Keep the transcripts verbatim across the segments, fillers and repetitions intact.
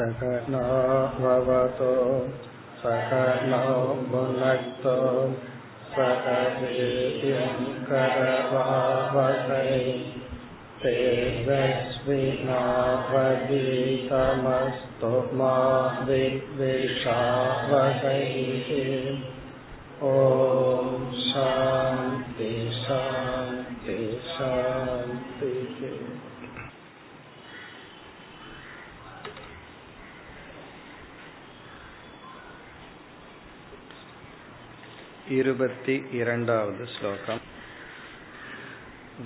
சகனோ பவதோ சகனோ புனக்தோ சக வீர்யம் கரவாவஹை தேஜஸ்வி நாவதீதமஸ்து மா வித்விஷாவஹை. ஓம் சாந்தி சாந்தி சாந்தி. இருபத்தி இரண்டாவது ஸ்லோகம்.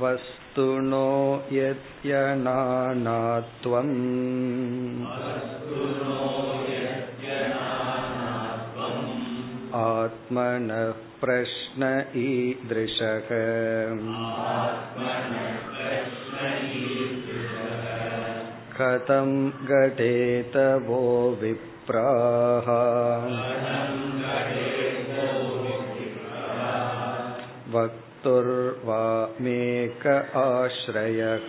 வஸ்துனோ யத்யநாநாத்வம் ஆத்மனஃ பிரஷ்ன ஈத்ரிஷக கதம் கடேத வோ விப்ராஹ வக்துர்வா மேக ஆஶ்ரயக.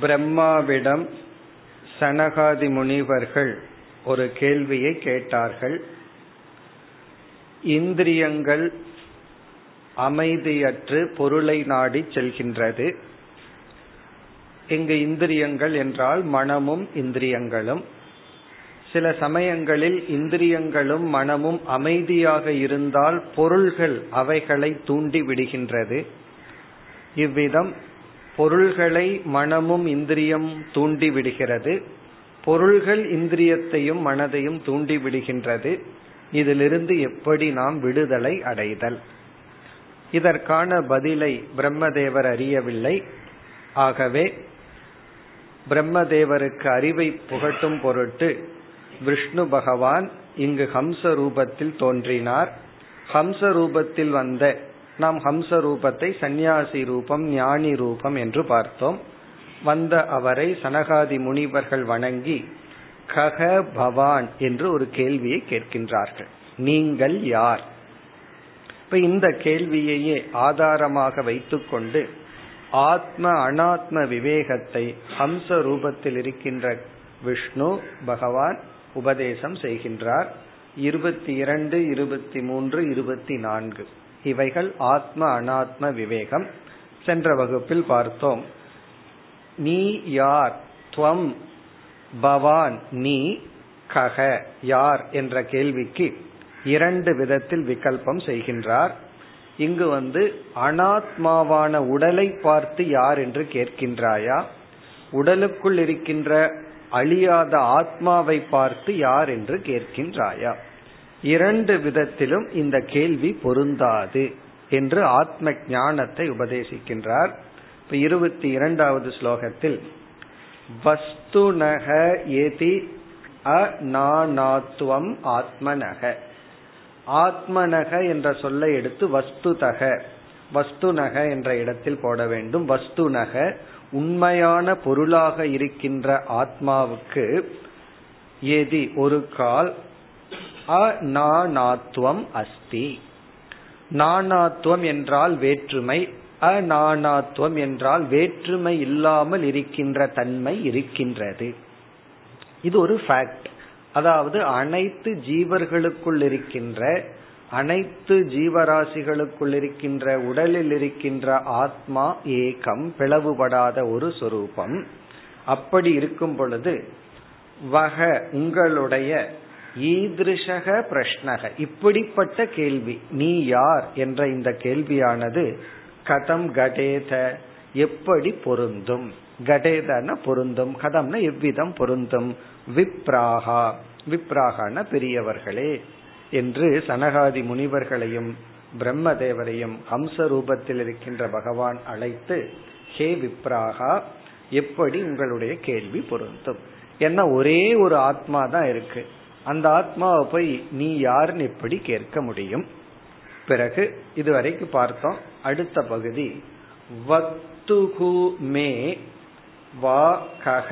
பிரம்மாவிடம் சனகாதி முனிவர்கள் ஒரு கேள்வியை கேட்டார்கள். இந்திரியங்கள் அமைதியற்று பொருளை நாடி செல்கின்றது. இங்கு இந்திரியங்கள் என்றால் மனமும் இந்திரியங்களும். சில சமயங்களில் இந்திரியங்களும் மனமும் அமைதியாக இருந்தால் பொருள்கள் அவைகளை தூண்டி விடுகின்றது. இவ்விதம் பொருள்களை மனமும் இந்திரியம் தூண்டி விடுகிறது. பொருள்கள் இந்திரியத்தையும் மனதையும் தூண்டி விடுகின்றது. இதிலிருந்து எப்படி நாம் விடுதலை அடைதல்? இதற்கான பதிலை பிரம்மதேவர் அறியவில்லை. ஆகவே பிரம்மதேவருக்கு அறிவை புகட்டும் பொருட்டு விஷ்ணு பகவான் இங்கு ஹம்ச ரூபத்தில் தோன்றினார். ஹம்ச ரூபத்தில் வந்த நாம் ஹம்ச ரூபத்தை சந்நியாசி ரூபம், ஞானி ரூபம் என்று பார்த்தோம். வந்த அவரை சனகாதி முனிவர்கள் வணங்கி கக பவான் என்று ஒரு கேள்வியை கேட்கின்றார்கள். நீங்கள் யார்? இப்ப இந்த கேள்வியையே ஆதாரமாக வைத்துக்கொண்டு ஆத்ம அனாத்ம விவேகத்தை ஹம்ச ரூபத்தில் இருக்கின்ற விஷ்ணு பகவான் உபதேசம் செய்கின்றார். இருபத்தி இரண்டு, இருபத்தி மூன்று, இருபத்தி நான்கு இவைகள் ஆத்ம அனாத்ம விவேகம். சென்ற வகுப்பில் பார்த்தோம். நீ யார்? துவம் பவான் நீ, கக யார் என்ற கேள்விக்கு இரண்டு விதத்தில் விகல்பம் செய்கின்றார். இங்கு வந்து அனாத்மாவான உடலை பார்த்து யார் என்று கேட்கின்றாயா, உடலுக்குள் இருக்கின்ற அழியாத ஆத்மாவை பார்த்து யார் என்று கேட்கின்றாயா, இரண்டு விதத்திலும் இந்த கேள்வி பொருந்தாது என்று ஆத்ம ஞானத்தை உபதேசிக்கின்றார். இப்ப இருபத்தி இரண்டாவது ஸ்லோகத்தில் வஸ்துநக ஏதி அநாநாத்வம் ஆத்மநக. ஆத்மநக என்ற சொல்லை எடுத்து வஸ்துதக, வஸ்துநக என்ற இடத்தில் போட வேண்டும். வஸ்துநக உண்மையான பொருளாக இருக்கின்ற ஆத்மாவுக்கு ஏதி ஒரு கால், அநாநாத்வம் அஸ்தி. நானாத்வம் என்றால் வேற்றுமை, அநாநாத்வம் என்றால் வேற்றுமை இல்லாமல் இருக்கின்ற தன்மை இருக்கின்றது. இது ஒரு ஃபேக்ட். அதாவது அனைத்து ஜீவர்களுக்குள் இருக்கின்ற, அனைத்து ஜீவராசிகளுக்குள் இருக்கின்ற உடலில் இருக்கின்ற ஆத்மா ஏகம், பிளவுபடாத ஒரு சொரூபம். அப்படி இருக்கும் பொழுது வக உங்களுடைய ஈதிருஷக பிரஷ்னக இப்படிப்பட்ட கேள்வி, நீ யார் என்ற இந்த கேள்வியானது கதம் கடேத எப்படி பொருந்தும்? கடேதன பொருந்தும், கதம்னா எவ்விதம் பொருந்தும்? விப்ராகா விப்ராகன பெரியவர்களே என்று சனகாதி முனிவர்களையும் பிரம்மதேவரையும் ஹம்ச ரூபத்தில் இருக்கின்ற பகவான் அழைத்து, ஹே விப்ராகா, எப்படி உங்களுடைய கேள்வி பொருந்தும்? ஏன்னா ஒரே ஒரு ஆத்மா தான் இருக்கு. அந்த ஆத்மாவை போய் நீ யாருன்னு எப்படி கேட்க முடியும்? பிறகு இதுவரைக்கு பார்த்தோம். அடுத்த பகுதி வக்துகு மே வா கஹ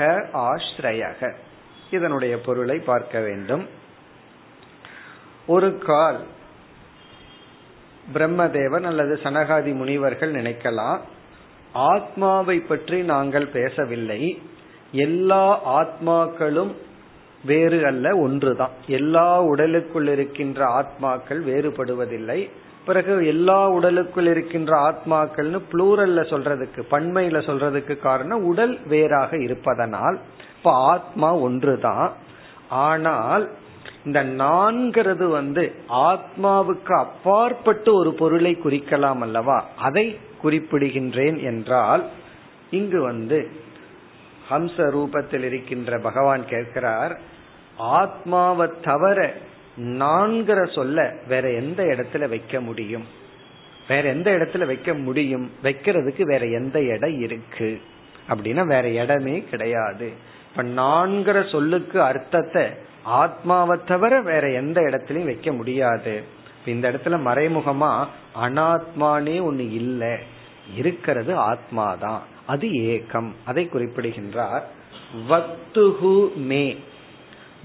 ஆஶ்ரயக. இதனுடைய பொருளை பார்க்க வேண்டும். ஒரு கால் பிரம்மதேவன் அல்லது சனகாதி முனிவர்கள் நினைக்கலாம், ஆத்மாவை பற்றி நாங்கள் பேசவில்லை, எல்லா ஆத்மாக்களும் வேறு அல்ல, ஒன்றுதான், எல்லா உடலுக்குள் இருக்கின்ற ஆத்மாக்கள் வேறுபடுவதில்லை, பிறகு எல்லா உடலுக்குள் இருக்கின்ற ஆத்மாக்கள்னு புளூரல்ல சொல்றதுக்கு, பன்மையில சொல்றதுக்கு காரணம் உடல் வேறாக இருப்பதனால் இப்ப ஆத்மா ஒன்றுதான். ஆனால் இந்த நான்கிறது வந்து ஆத்மாவுக்கு அப்பாற்பட்டு ஒரு பொருளை குறிக்கலாம் அல்லவா, அதை குறிப்பிடுகின்றேன் என்றால் இங்கு வந்து ஹம்ச ரூபத்தில் இருக்கின்ற பகவான் கேட்கிறார், ஆத்மாவை தவிர நான்கிற சொல்ல வேற எந்த இடத்துல வைக்க முடியும், வேற எந்த இடத்துல வைக்க முடியும், வைக்கிறதுக்கு வேற எந்த இடம் இருக்கு அப்படின்னா வேற இடமே கிடையாது. இப்ப நான்கிற சொல்லுக்கு அர்த்தத்தை ஆத்மாவை தவிர வேற எந்த இடத்துலயும் வைக்க முடியாது. இந்த இடத்துல மறைமுகமா அனாத்மானே ஒண்ணு இல்லை, இருக்கிறது ஆத்மாதான், அது ஏகம், அதை குறிப்பிடுகின்றார். வத்துஹு மே,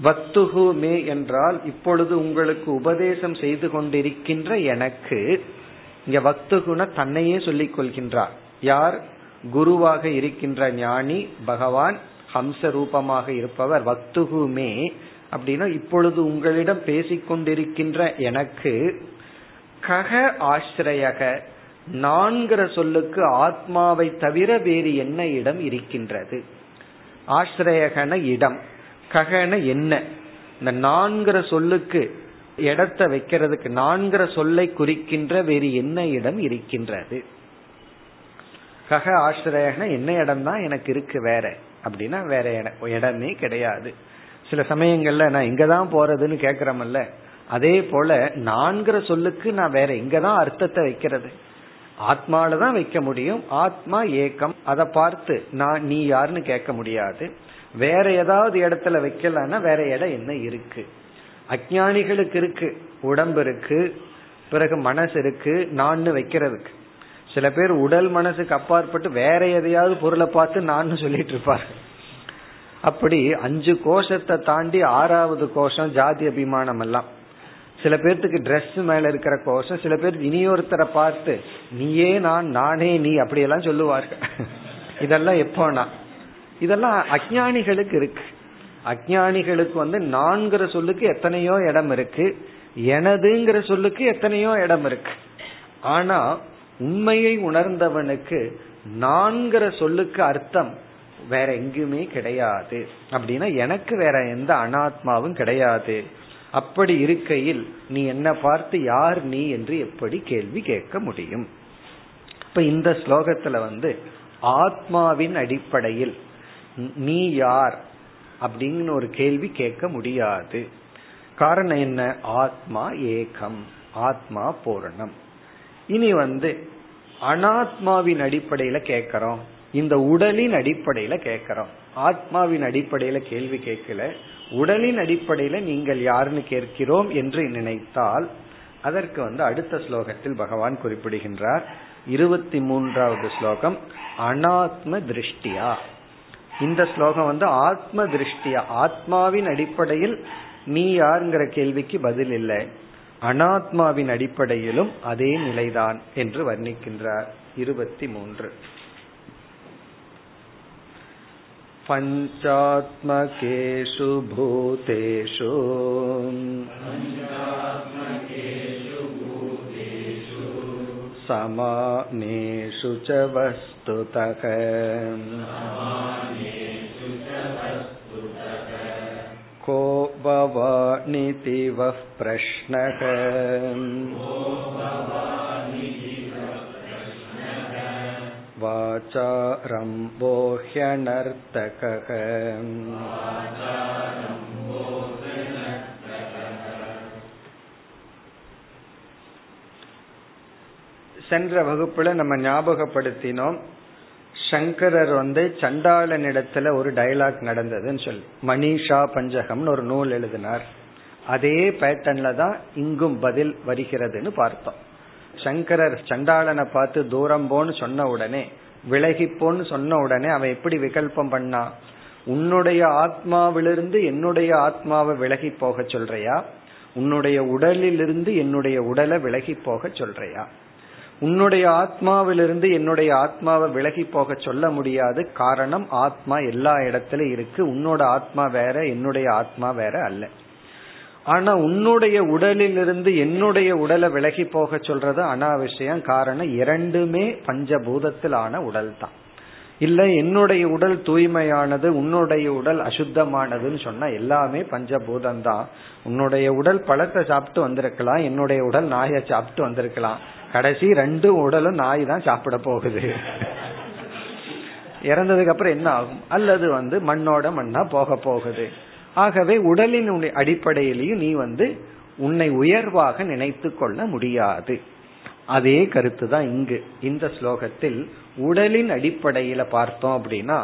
வத்துஹு மே என்றால் இப்பொழுது உங்களுக்கு உபதேசம் செய்து கொண்டிருக்கின்ற எனக்கு, இங்க வத்துகுன தன்னையே சொல்லிக் கொள்கின்றார். யார்? குருவாக இருக்கின்ற ஞானி பகவான் ஹம்ச ரூபமாக இருப்பவர். வத்துஹு மே அப்படின்னா இப்பொழுது உங்களிடம் பேசிக்கொண்டிருக்கின்ற எனக்கு. கக ஆஸ்ரயக, நான்கிற சொல்லுக்கு ஆத்மாவை தவிர வேறு என்ன இடம் இருக்கின்றது? ஆஸ்ரயகன இடம், ககன என்ன, இந்த நான்கிற சொல்லுக்கு இடத்தை வைக்கிறதுக்கு நான்கிற சொல்லை குறிக்கின்ற வேறு என்ன இடம் இருக்கின்றது? கக ஆஸ்ரயகன என்ன இடம் தான் எனக்கு இருக்கு வேற அப்படின்னா வேற இடமே கிடையாது. சில சமயங்கள்ல நான் எங்கதான் போறதுன்னு கேக்குறமல்ல, அதே போல நான்கிற சொல்லுக்கு நான் வேற எங்கதான் அர்த்தத்தை வைக்கிறது? ஆத்மாலதான் வைக்க முடியும். ஆத்மா ஏக்கம், அதை பார்த்து நான் நீ யாருன்னு கேட்க முடியாது. வேற ஏதாவது இடத்துல வைக்கலன்னா வேற இடம் என்ன இருக்கு? அஞ்ஞானிகளுக்கு இருக்கு, உடம்பு இருக்கு, பிறகு மனசு இருக்கு, நான் வைக்கிறதுக்கு. சில பேர் உடல் மனசுக்கு அப்பாற்பட்டு வேற எதையாவது பொருளை பார்த்து நான் சொல்லிட்டு இருப்பாரு. அப்படி அஞ்சு கோஷத்தை தாண்டி ஆறாவது கோஷம் ஜாதி அபிமானம் எல்லாம். சில பேர்த்துக்கு ட்ரெஸ் மேல இருக்கிற கோஷம், சில பேர் இனியொருத்தரை பார்த்து நீயே நான், நானே நீ, அப்படியெல்லாம் சொல்லுவார்கள். இதெல்லாம் எப்போனா இதெல்லாம் அஞ்ஞானிகளுக்கு இருக்கு. அஞ்ஞானிகளுக்கு வந்து நான்கிற சொல்லுக்கு எத்தனையோ இடம் இருக்கு, எனதுங்கிற சொல்லுக்கு எத்தனையோ இடம் இருக்கு. ஆனா உண்மையை உணர்ந்தவனுக்கு நான்கிற சொல்லுக்கு அர்த்தம் வேற எங்குமே கிடையாது. அப்படின்னா எனக்கு வேற எந்த அனாத்மாவும் கிடையாது. அப்படி இருக்கையில் நீ என்ன பார்த்து யார் நீ என்று எப்படி கேள்வி கேட்க முடியும்? இப்ப இந்த ஸ்லோகத்துல வந்து ஆத்மாவின் அடிப்படையில் நீ யார் அப்படின்னு ஒரு கேள்வி கேட்க முடியாது. காரணம் என்ன? ஆத்மா ஏகம், ஆத்மா பூரணம். இனி வந்து அனாத்மாவின் அடிப்படையில கேட்கிறோம், இந்த உடலின் அடிப்படையில கேட்கிறோம், ஆத்மாவின் அடிப்படையில கேள்வி கேட்கல, உடலின் அடிப்படையில நீங்கள் யாருன்னு கேட்கிறோம் என்று நினைத்தால் அதற்கு வந்து அடுத்த ஸ்லோகத்தில் பகவான் குறிப்பிடுகின்றார். இருபத்தி மூன்றாவது ஸ்லோகம் அனாத்ம திருஷ்டியா. இந்த ஸ்லோகம் வந்து ஆத்ம திருஷ்டியா, ஆத்மாவின் அடிப்படையில் நீ யாருங்கிற கேள்விக்கு பதில் இல்லை, அனாத்மாவின் அடிப்படையிலும் அதே நிலைதான் என்று வர்ணிக்கின்றார். இருபத்தி மூன்று. பஞ்சாத்மகேஷு பூதேஷு சமானேஷு ச வஸ்துதக கோ பவானிதி வஃப் ப்ரஷ்னக வாசாரம்போஹ்யநர்த்தகம். சென்ற வகுப்புல நம்ம ஞாபகப்படுத்தினோம், சங்கரர் வந்து சண்டாளனிடத்துல ஒரு டயலாக் நடந்ததுன்னு சொல்லி மணிஷா பஞ்சகம்னு ஒரு நூல் எழுதினார். அதே பேட்டர்ன்ல தான் இங்கும் பதில் வருகிறதுன்னு பார்த்தோம். சங்கரர் சண்டாளனை பார்த்து தூரம் போன்னு சொன்ன உடனே, விலகிப்போன்னு சொன்ன உடனே அவன் எப்படி விகல்பம் பண்ணா? உன்னுடைய ஆத்மாவிலிருந்து என்னுடைய ஆத்மாவை விலகி போக சொல்றியா, உன்னுடைய உடலிலிருந்து என்னுடைய உடலை விலகி போக சொல்றியா? உன்னுடைய ஆத்மாவிலிருந்து என்னுடைய ஆத்மாவை விலகி போக சொல்ல முடியாது. காரணம், ஆத்மா எல்லா இடத்துல இருக்கு. உன்னோட ஆத்மா வேற, என்னுடைய ஆத்மா வேற அல்ல. ஆனா உன்னுடைய உடலிலிருந்து என்னுடைய உடலை விலகி போக சொல்றது அனாவசியம். காரணம், இரண்டுமே பஞ்சபூதத்திலான உடல் தான். இல்ல என்னுடைய உடல் தூய்மையானது, உன்னுடைய உடல் அசுத்தமானதுன்னு சொன்னா எல்லாமே பஞ்சபூதம் தான். உன்னுடைய உடல் பழத்தை சாப்பிட்டு வந்திருக்கலாம், என்னுடைய உடல் நாயை சாப்பிட்டு வந்திருக்கலாம். கடைசி ரெண்டு உடலும் நாய் தான் சாப்பிட போகுது. இறந்ததுக்கு அப்புறம் என்ன ஆகும்? அல்லது வந்து மண்ணோட மண்ணா போக போகுது. ஆகவே உடலின் அடிப்படையிலையும் நீ வந்து உன்னை உயர்வாக நினைத்து கொள்ள முடியாது. அதே கருத்து தான் இங்கு இந்த ஸ்லோகத்தில். உடலின் அடிப்படையில பார்த்தோம் அப்படின்னா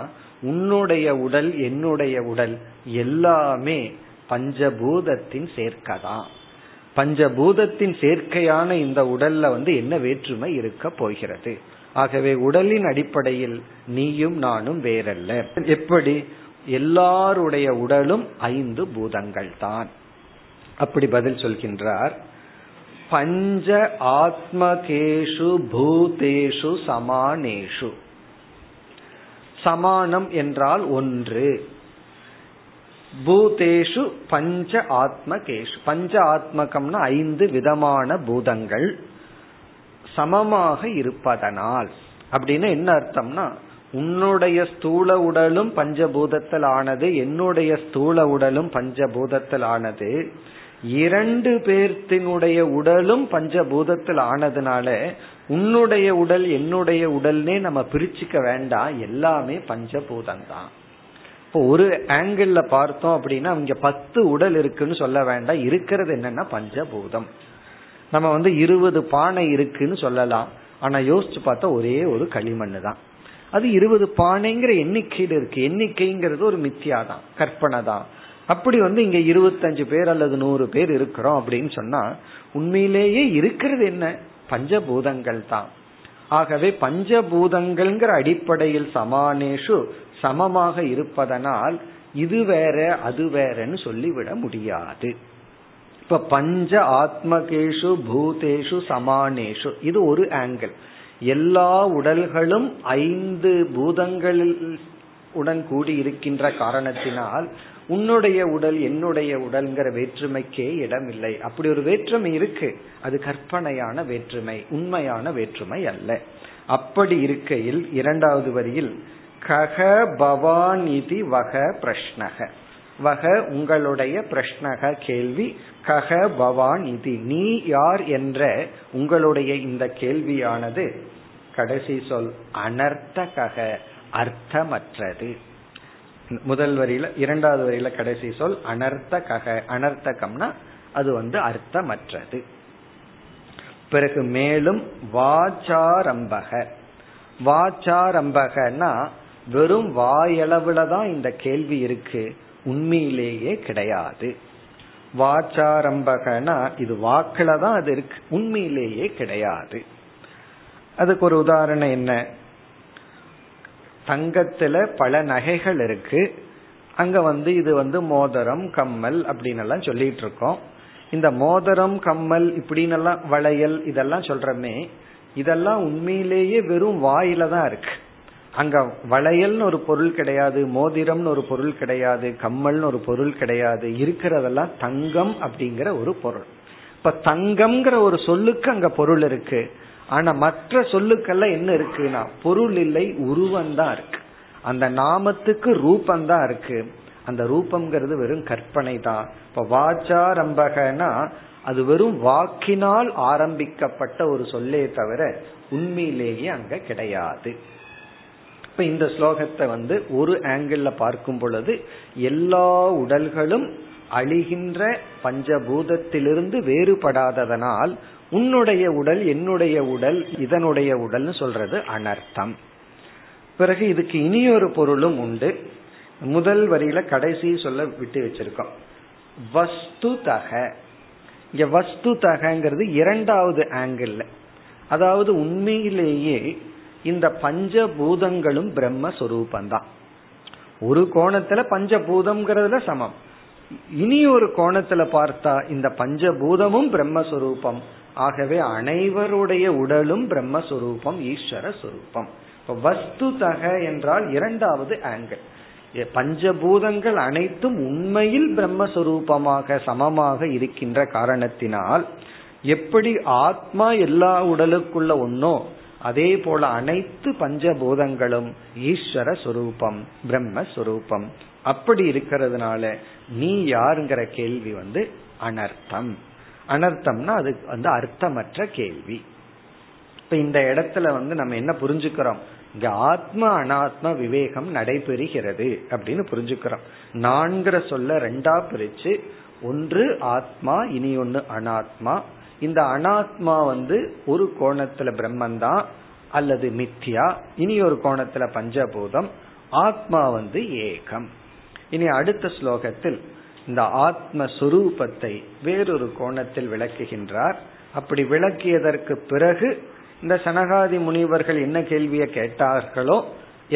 உன்னுடைய உடல் என்னுடைய உடல் எல்லாமே பஞ்சபூதத்தின் சேர்க்கைதான். பஞ்சபூதத்தின் சேர்க்கையான இந்த உடல்ல வந்து என்ன வேற்றுமை இருக்க போகிறது? ஆகவே உடலின் அடிப்படையில் நீயும் நானும் வேறல்ல. எப்படி? எல்லாருடைய உடலும் ஐந்து பூதங்கள் தான். அப்படி பதில் சொல்கின்றார். பஞ்ச ஆத்மகேஷு பூதேஷு சமானேஷு. சமானம் என்றால் ஒன்று. பூதேஷு பஞ்ச ஆத்மகேஷு, பஞ்ச ஆத்மகம்னா ஐந்து விதமான பூதங்கள் சமமாக இருப்பதனால். அப்படின்னு என்ன அர்த்தம்னா, உன்னுடைய ஸ்தூல உடலும் பஞ்சபூதத்தில் ஆனது, என்னுடைய ஸ்தூல உடலும் பஞ்சபூதத்தில் ஆனது. இரண்டு பேர்த்தினுடைய உடலும் பஞ்சபூதத்தில் ஆனதுனால உன்னுடைய உடல் என்னுடைய உடல்னே நம்ம பிரிச்சுக்க வேண்டாம், எல்லாமே பஞ்சபூதம்தான். இப்போ ஒரு ஆங்கிள் பார்த்தோம் அப்படின்னா இங்க பத்து உடல் இருக்குன்னு சொல்ல வேண்டாம், இருக்கிறது என்னன்னா பஞ்சபூதம். நம்ம வந்து இருபது பானை இருக்குன்னு சொல்லலாம், ஆனா யோசிச்சு பார்த்தா ஒரே ஒரு களிமண்ணு தான். அது இருபது பானைங்கிற எண்ணிக்கையில இருக்கு. எண்ணிக்கைங்கிறது ஒரு மித்தியாதான், கற்பனை தான். அப்படி வந்து இங்க இருபத்தஞ்சு பேர் அல்லது நூறு பேர் இருக்கிறோம் அப்படின்னு சொன்னா உண்மையிலேயே இருக்கிறது என்ன? பஞ்சபூதங்கள் தான். ஆகவே பஞ்சபூதங்கள்ங்கிற அடிப்படையில் சமானேஷு சமமாக இருப்பதனால் இது வேற அது வேறன்னு சொல்லிவிட முடியாது. இப்ப பஞ்ச ஆத்மகேஷு பூதேஷு சமானேஷு இது ஒரு ஆங்கிள். எல்லா உடல்களும் ஐந்து பூதங்களில் உடன் கூடி இருக்கின்ற காரணத்தினால் உன்னுடைய உடல் என்னுடைய உடல்ங்கிற வேற்றுமைக்கே இடமில்லை. அப்படி ஒரு வேற்றுமை இருக்கு, அது கற்பனையான வேற்றுமை, உண்மையான வேற்றுமை அல்ல. அப்படி இருக்கையில் இரண்டாவது வரியில் கக பவாநிதி வக பிரஷ்னக, வக உங்களுடைய, பிரஷ்னக கேள்வி, கக பவாநிதி நீ யார் என்ற உங்களுடைய இந்த கேள்வியானது, கடைசி சொல் அனர்த்தக அர்த்தமற்றது. முதல் வரியில இரண்டாவது வரியில கடைசி சொல் அனர்த்தக, அனர்த்தகம்னா அது வந்து அர்த்தமற்றது. பிறகு மேலும் வாச்சாரம்பக, வாச்சாரம்பகனா வெறும் வாயளவுல தான் இந்த கேள்வி இருக்கு, உண்மையிலேயே கிடையாது. வாச்சாரம்பகனா இது வாக்குல தான் அது இருக்கு, உண்மையிலேயே கிடையாது. அதுக்கு ஒரு உதாரணம் என்ன? தங்கத்துல பல நகைகள் இருக்கு, அங்க வந்து இது வந்து மோதிரம் கம்மல் அப்படின்னு எல்லாம் சொல்லிட்டு இருக்கோம். இந்த மோதிரம் கம்மல் இப்படின்னு எல்லாம் வளையல் இதெல்லாம் சொல்றமே, இதெல்லாம் உண்மையிலேயே வெறும் வாயில தான் இருக்கு. அங்க வளையல்னு ஒரு பொருள் கிடையாது, மோதிரம்னு ஒரு பொருள் கிடையாது, கம்மல்னு ஒரு பொருள் கிடையாது. இருக்கிறதெல்லாம் தங்கம் அப்படிங்கிற ஒரு பொருள். இப்ப தங்கம்ங்கிற ஒரு சொல்லுக்கு அங்க பொருள் இருக்கு, ஆனா மற்ற சொல்லுக்கெல்லாம் என்ன இருக்குன்னா பொருள் இல்லை, உருவந்தான் இருக்கு. அந்த நாமத்துக்கு ரூபந்தான் இருக்கு, அந்த ரூபம்ங்கிறது வெறும் கற்பனை தான். இப்ப வாச்சாரம்பகனா அது வெறும் வாக்கினால் ஆரம்பிக்கப்பட்ட ஒரு சொல்லே தவிர உண்மையிலேயே அங்க கிடையாது. இப்ப இந்த ஸ்லோகத்தை வந்து ஒரு ஆங்கிள் பார்க்கும் பொழுது எல்லா உடல்களும் அழிகின்ற பஞ்சபூதத்திலிருந்து வேறுபடாததனால் உன்னுடைய உடல் என்னுடைய உடல் இதனுடைய உடல்னு சொல்றது அனர்த்தம். பிறகு இதுக்கு இனியொரு பொருளும் உண்டு. முதல் வரியில கடைசி சொல்ல விட்டு வச்சிருக்கோம் வஸ்துதக. இங்க வஸ்துதகங்கிறது இரண்டாவது ஆங்கிள், அதாவது உண்மையிலேயே இந்த பஞ்சபூதங்களும் பிரம்மஸ்வரூபந்தான். ஒரு கோணத்துல பஞ்சபூதம்ங்கிறதுல சமம், இனி ஒரு கோணத்துல பார்த்தா இந்த பஞ்சபூதமும் பிரம்மஸ்வரூபம். ஆகவே அனைவருடைய உடலும் பிரம்மஸ்வரூபம், ஈஸ்வர சொரூபம். வஸ்து தக என்றால் இரண்டாவது ஆங்கிள். பஞ்சபூதங்கள் அனைத்தும் உண்மையில் பிரம்மஸ்வரூபமாக சமமாக இருக்கின்ற காரணத்தினால் எப்படி ஆத்மா எல்லா உடலுக்குள்ள ஒன்னோ அதே போல அனைத்து பஞ்சபூதங்களும் ஈஸ்வர சொரூபம், பிரம்மஸ்வரூபம். அப்படி இருக்கிறதுனால நீ யாருங்கிற கேள்வி வந்து அனர்த்தம். அனர்த்தம்னா அது வந்து அர்த்தமற்ற கேள்வி. இப்ப இந்த இடத்துல வந்து நம்ம என்ன புரிஞ்சுக்கிறோம், இங்க ஆத்ம அனாத்ம விவேகம் நடைபெறுகிறது அப்படின்னு புரிஞ்சுக்கிறோம். நான்கிற சொல்ல ரெண்டா பிரிச்சு, ஒன்று ஆத்மா, இனி ஒன்று அனாத்மா. இந்த அனாத்மா வந்து ஒரு கோணத்துல பிரம்மந்தான் அல்லது மித்யா, இனி ஒரு கோணத்துல பஞ்சபூதம், ஆத்மா வந்து ஏகம். இனி அடுத்த ஸ்லோகத்தில் இந்த ஆத்மஸ்வரூபத்தை வேறொரு கோணத்தில் விளக்குகின்றார். அப்படி விளக்கியதற்கு பிறகு இந்த சனகாதி முனிவர்கள் என்ன கேள்வியை கேட்டார்களோ,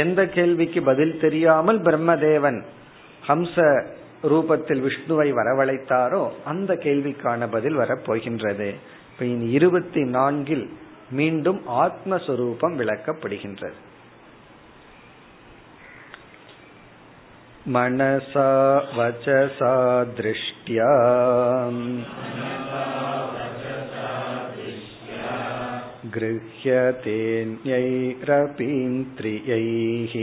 எந்த கேள்விக்கு பதில் தெரியாமல் பிரம்மதேவன் ஹம்ச ரூபத்தில் விஷ்ணுவை வரவழைத்தாரோ அந்த கேள்விக்கான பதில் வரப்போகின்றது. இப்ப இனி இருபத்தி நான்கில் மீண்டும் ஆத்மஸ்வரூபம் விளக்கப்படுகின்றது. மனசா வச்சசா திருஷ்ட்யா க்ருஹ்யதே ந்யைரபீந்த்ரியைஹ